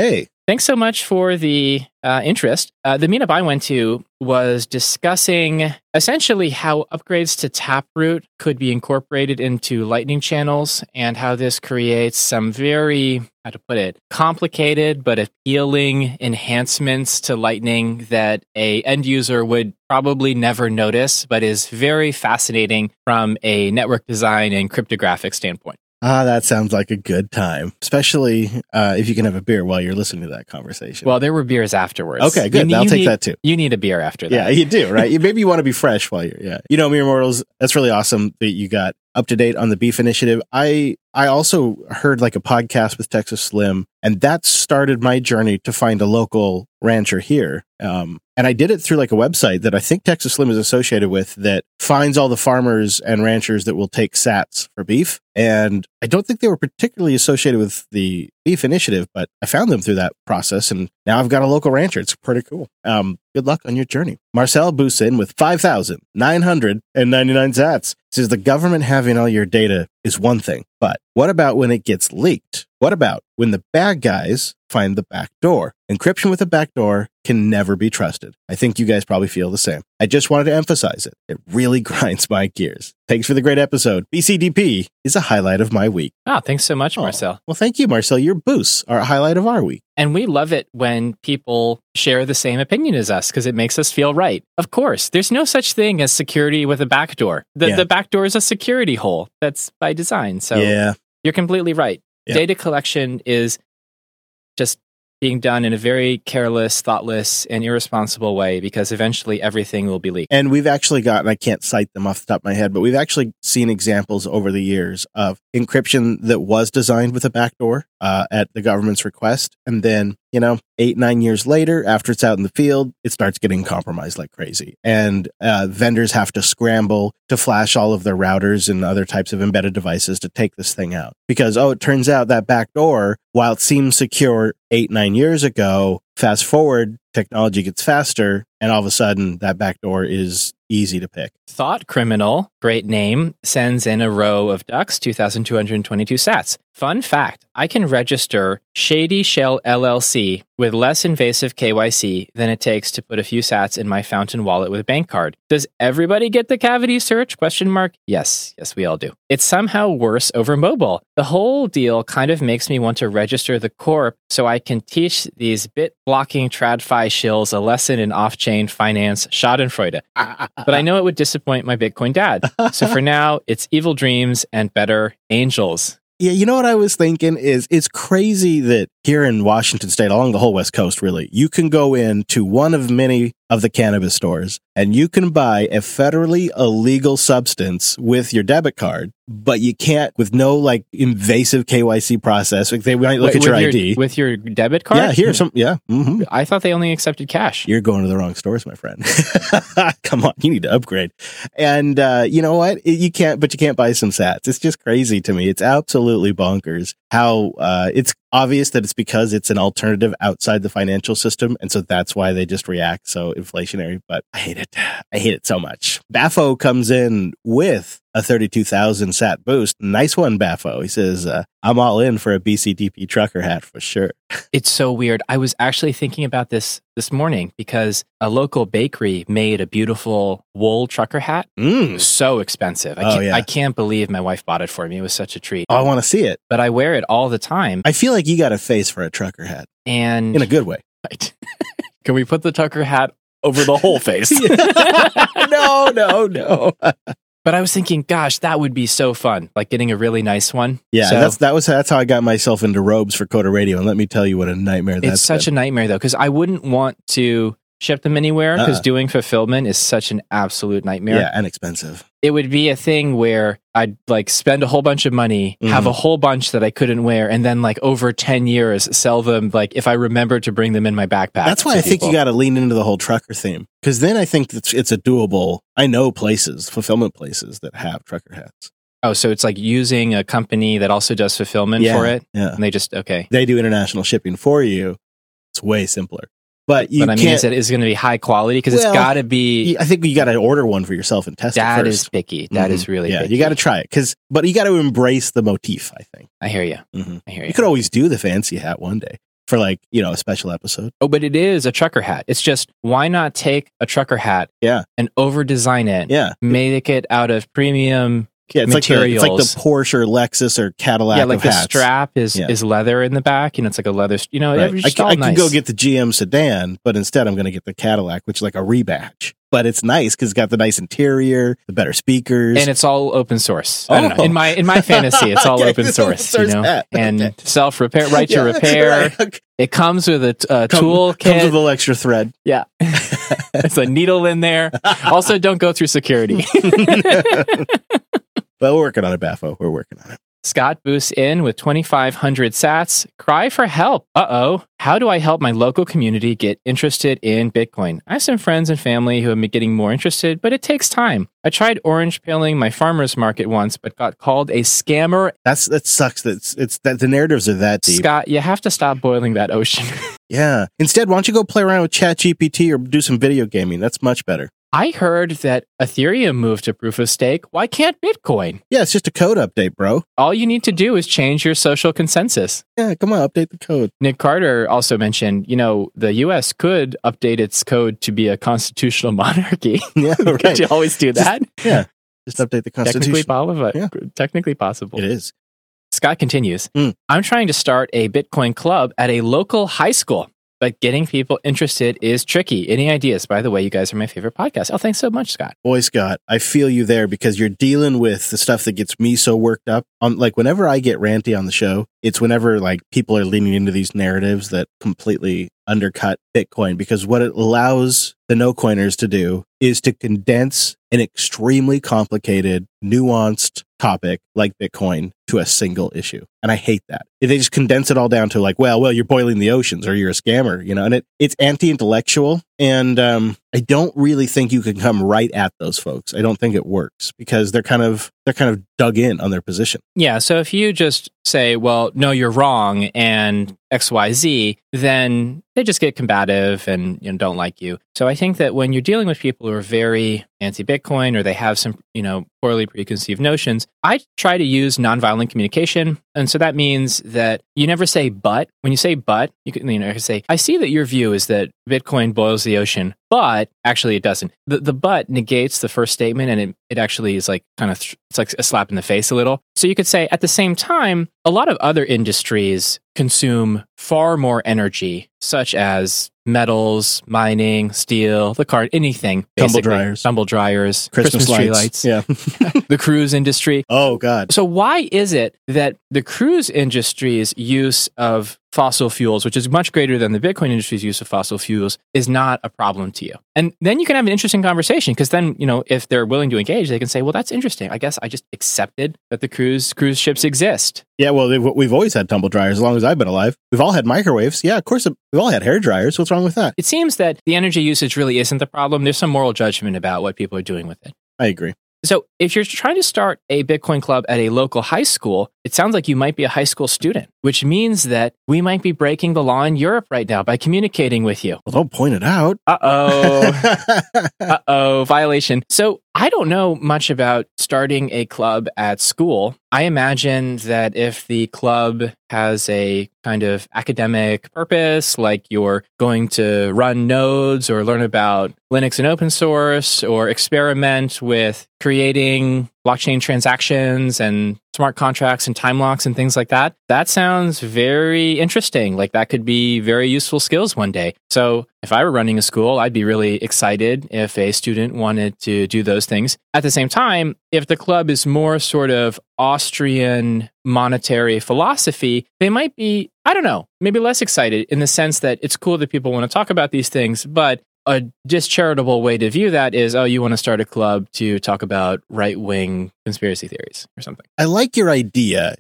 Thanks so much for the interest. The meetup I went to was discussing essentially how upgrades to Taproot could be incorporated into Lightning channels, and how this creates some very, how to put it, complicated but appealing enhancements to Lightning that a end user would probably never notice, but is very fascinating from a network design and cryptographic standpoint. Ah, that sounds like a good time, especially if you can have a beer while you're listening to that conversation. Well, there were beers afterwards. Okay, good. I'll take that too. You need a beer after that. Yeah, you do, right? Maybe you want to be fresh while you're, yeah. You know, Mere Mortals, that's really awesome that you got up to date on the beef initiative. I also heard like a podcast with Texas Slim, and that started my journey to find a local rancher here. And I did it through like a website that I think Texas Slim is associated with that finds all the farmers and ranchers that will take sats for beef. And I don't think they were particularly associated with the beef initiative, but I found them through that process. And now I've got a local rancher. It's pretty cool. Good luck on your journey. Marcel boosts in with 5,999 sats. Says the government having all your data is one thing, but what about when it gets leaked? What about when the bad guys find the back door? Encryption with a back door can never be trusted. I think you guys probably feel the same. I just wanted to emphasize it. It really grinds my gears. Thanks for the great episode. BCDP is a highlight of my week. Ah, thanks so much, Marcel. Well, thank you, Marcel. Your boosts are a highlight of our week. And we love it when people share the same opinion as us, because it makes us feel right. Of course, there's no such thing as security with a backdoor. The backdoor is a security hole. That's by design. So you're completely right. Yeah. Data collection is just being done in a very careless, thoughtless, and irresponsible way, because eventually everything will be leaked. And we've actually gotten, I can't cite them off the top of my head, but we've actually seen examples over the years of encryption that was designed with a backdoor at the government's request. And then, you know, 8-9 years later, after it's out in the field, it starts getting compromised like crazy. And vendors have to scramble to flash all of their routers and other types of embedded devices to take this thing out. Because, it turns out that back door, while it seemed secure 8-9 years ago, fast forward technology gets faster, and all of a sudden that backdoor is easy to pick. Thought Criminal, great name, sends in a row of ducks, 2,222 sats. Fun fact, I can register Shady Shell LLC with less invasive KYC than it takes to put a few sats in my Fountain wallet with a bank card. Does everybody get the cavity search? ? Yes. Yes, we all do. It's somehow worse over mobile. The whole deal kind of makes me want to register the corp so I can teach these bit-blocking TradFi shills a lesson in off-chain finance schadenfreude. But I know it would disappoint my Bitcoin dad. So for now, it's evil dreams and better angels. Yeah, you know what I was thinking is it's crazy that here in Washington State, along the whole West Coast, really, you can go into one of many of the cannabis stores and you can buy a federally illegal substance with your debit card, but you can't with no like invasive KYC process. Like, they might look at your ID. With your debit card? Yeah, here. Yeah. Mm-hmm. I thought they only accepted cash. You're going to the wrong stores, my friend. Come on, you need to upgrade. And you know what? You can't buy some sats. It's just crazy to me. It's absolutely bonkers how it's obvious that it's because it's an alternative outside the financial system, and so that's why they just react so inflationary. But I hate it. I hate it so much. Baffo comes in with a 32,000 sat boost. Nice one, Baffo. He says, I'm all in for a BCDP trucker hat for sure. It's so weird. I was actually thinking about this morning because a local bakery made a beautiful wool trucker hat. It was so expensive. I can't believe my wife bought it for me. It was such a treat. Oh, I want to see it. But I wear it all the time. I feel like you got a face for a trucker hat. And in a good way. Right. Can we put the trucker hat over the whole face? No. But I was thinking, gosh, that would be so fun, like getting a really nice one. Yeah, so that's how I got myself into robes for Coda Radio, and let me tell you what a nightmare that's been. A nightmare, though, because I wouldn't want to ship them anywhere, because doing fulfillment is such an absolute nightmare. Yeah, and expensive. It would be a thing where I'd like spend a whole bunch of money, have a whole bunch that I couldn't wear, and then like over 10 years sell them, like if I remember to bring them in my backpack. That's why I think you got to lean into the whole trucker theme, because then I think it's a doable. I know fulfillment places that have trucker hats. Oh, so it's like using a company that also does fulfillment for it? Yeah. And they just, they do international shipping for you. It's way simpler. But I mean, is it going to be high quality? Because it's got to be... I think you got to order one for yourself and test it first. That is picky. That is really picky. You got to try it. But you got to embrace the motif, I think. I hear you. Mm-hmm. I hear you. You could always do the fancy hat one day for a special episode. Oh, but it is a trucker hat. It's just, why not take a trucker hat and over-design it? Yeah. Make it out of premium... Yeah, it's materials. It's like the Porsche or Lexus or Cadillac. Yeah, like the hats. Strap is leather in the back, and it's like a leather. I could go get the GM sedan, but instead I'm going to get the Cadillac, which is like a rebatch. But it's nice because it's got the nice interior, the better speakers, and it's all open source. I don't know. In my fantasy, it's all open source, and self repair, right to repair. Right. It comes with a tool kit. Comes with a little extra thread. Yeah, it's a needle in there. Also, don't go through security. But we're working on it, Baffo. We're working on it. Scott boosts in with 2,500 sats. Cry for help. Uh-oh. How do I help my local community get interested in Bitcoin? I have some friends and family who have been getting more interested, but it takes time. I tried orange peeling my farmer's market once, but got called a scammer. That sucks. It's that the narratives are that deep. Scott, you have to stop boiling that ocean. Yeah. Instead, why don't you go play around with ChatGPT or do some video gaming? That's much better. I heard that Ethereum moved to proof of stake. Why can't Bitcoin? Yeah, it's just a code update, bro. All you need to do is change your social consensus. Yeah, come on, update the code. Nick Carter also mentioned, the U.S. could update its code to be a constitutional monarchy. Yeah, right. Could you always do that? Just update the Constitution. Technically possible. It is. Scott continues, I'm trying to start a Bitcoin club at a local high school. But getting people interested is tricky. Any ideas? By the way, you guys are my favorite podcast. Oh, thanks so much, Scott. Boy, Scott, I feel you there because you're dealing with the stuff that gets me so worked up. Whenever I get ranty on the show, it's whenever people are leaning into these narratives that completely undercut Bitcoin, because what it allows the no-coiners to do is to condense an extremely complicated, nuanced topic like Bitcoin to a single issue. And I hate that. They just condense it all down to like, well, you're boiling the oceans or you're a scammer, you know, and it's anti-intellectual. And I don't really think you can come right at those folks. I don't think it works because they're kind of dug in on their position. Yeah. So if you just say, well, no, you're wrong and XYZ, then they just get combative and don't like you. So I think that when you're dealing with people who are very anti-Bitcoin or they have some, poorly preconceived notions, I try to use nonviolent communication. And so that means that you never say, but when you say, but you can say, I see that your view is that Bitcoin boils the ocean, but actually it doesn't. The but negates the first statement, and it actually is like kind of, it's like a slap in the face a little. So you could say at the same time, a lot of other industries consume far more energy, such as metals, mining, steel, the car, anything. Tumble dryers, Christmas tree lights. Yeah. The cruise industry. Oh, God. So why is it that the cruise industry's use of fossil fuels, which is much greater than the Bitcoin industry's use of fossil fuels, is not a problem to you? And then you can have an interesting conversation, because then, if they're willing to engage, they can say, well, that's interesting. I guess I just accepted that the cruise ships exist. Yeah, well, we've always had tumble dryers as long as I've been alive. We've all had microwaves. Yeah, of course, we've all had hair dryers. What's wrong with that? It seems that the energy usage really isn't the problem. There's some moral judgment about what people are doing with it. I agree. So if you're trying to start a Bitcoin club at a local high school, it sounds like you might be a high school student, which means that we might be breaking the law in Europe right now by communicating with you. Well, don't point it out. Uh-oh. Uh-oh, violation. So I don't know much about starting a club at school. I imagine that if the club has a kind of academic purpose, like you're going to run nodes or learn about Linux and open source or experiment with creating blockchain transactions and smart contracts and time locks and things like that. That sounds very interesting. Like that could be very useful skills one day. So if I were running a school, I'd be really excited if a student wanted to do those things. At the same time, if the club is more sort of Austrian monetary philosophy, they might be, I don't know, maybe less excited in the sense that it's cool that people want to talk about these things, but a discharitable way to view that is, oh, you want to start a club to talk about right-wing conspiracy theories or something. I like your idea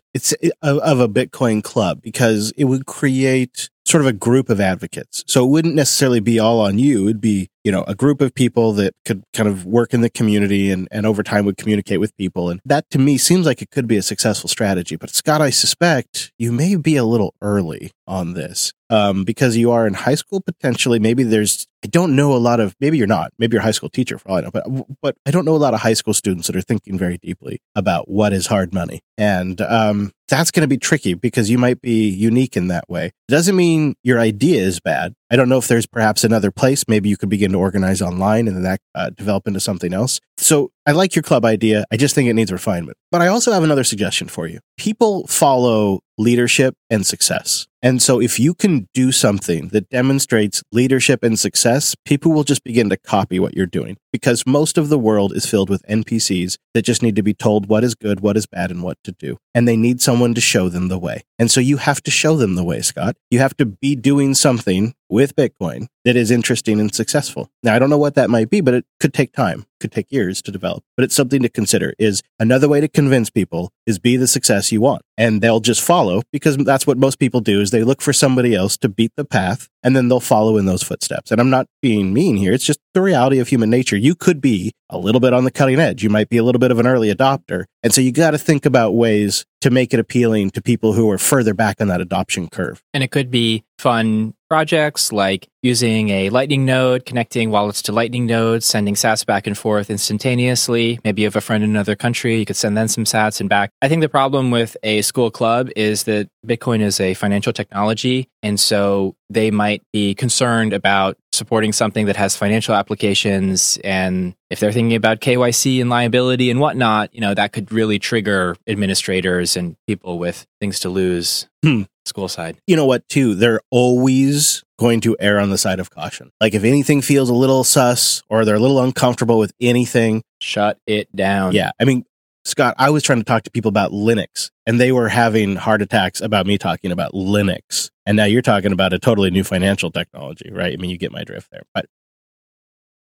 of a Bitcoin club because it would create sort of a group of advocates. So it wouldn't necessarily be all on you. It'd be, a group of people that could kind of work in the community and over time would communicate with people. And that to me seems like it could be a successful strategy. But Scott, I suspect you may be a little early on this because you are in high school potentially. Maybe you're not. Maybe you're a high school teacher for all I know. But I don't know a lot of high school students that are thinking very deeply about what is hard money. And that's going to be tricky because you might be unique in that way. Doesn't mean your idea is bad. I don't know if there's perhaps another place. Maybe you could begin to organize online and then that develop into something else. So I like your club idea. I just think it needs refinement. But I also have another suggestion for you. People follow leadership and success. And so if you can do something that demonstrates leadership and success, people will just begin to copy what you're doing because most of the world is filled with NPCs that just need to be told what is good, what is bad, and what to do. And they need someone to show them the way. And so you have to show them the way, Scott. You have to be doing something with Bitcoin that is interesting and successful. Now, I don't know what that might be, but it could take time, could take years to develop. But it's something to consider. Is another way to convince people is be the success you want. And they'll just follow because that's what most people do is they look for somebody else to beat the path and then they'll follow in those footsteps. And I'm not being mean here. It's just the reality of human nature. You could be a little bit on the cutting edge. You might be a little bit of an early adopter. And so you got to think about ways to make it appealing to people who are further back on that adoption curve. And it could be fun projects like using a Lightning node, connecting wallets to Lightning nodes, sending sats back and forth instantaneously. Maybe you have a friend in another country, you could send them some sats and back. I think the problem with a school club is that Bitcoin is a financial technology, and so they might be concerned about supporting something that has financial applications. And if they're thinking about KYC and liability and whatnot, that could really trigger administrators and people with things to lose. School side. You know what, too? They're always going to err on the side of caution. Like if anything feels a little sus or they're a little uncomfortable with anything, shut it down. Yeah. I mean, Scott, I was trying to talk to people about Linux and they were having heart attacks about me talking about Linux. And now you're talking about a totally new financial technology, right? I mean, you get my drift there. But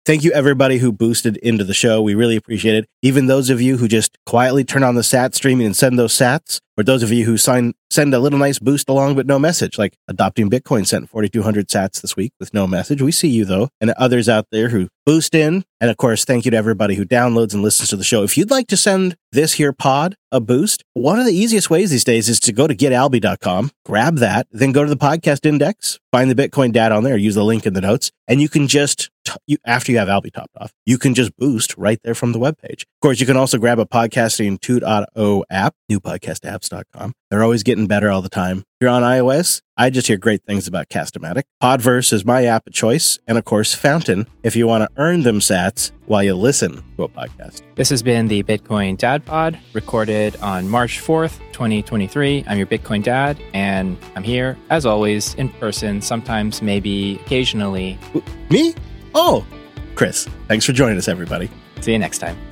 Thank you, everybody who boosted into the show. We really appreciate it. Even those of you who just quietly turn on the sat streaming and send those sats, or those of you who send a little nice boost along but no message, like Adopting Bitcoin sent 4,200 sats this week with no message. We see you, though, and others out there who boost in. And, of course, thank you to everybody who downloads and listens to the show. If you'd like to send this here pod a boost, one of the easiest ways these days is to go to getalbi.com, grab that, then go to the podcast index, find the Bitcoin Dad on there, use the link in the notes, and you can just... after you have Albi topped off, you can just boost right there from the webpage. Of course, you can also grab a Podcasting 2.0 app, newpodcastapps.com. They're always getting better all the time. If you're on iOS, I just hear great things about Castomatic. Podverse is my app of choice. And of course, Fountain, if you want to earn them sats while you listen to a podcast. This has been the Bitcoin Dad Pod, recorded on March 4th, 2023. I'm your Bitcoin Dad, and I'm here, as always, in person, sometimes, maybe, occasionally. Me? Oh, Chris, thanks for joining us, everybody. See you next time.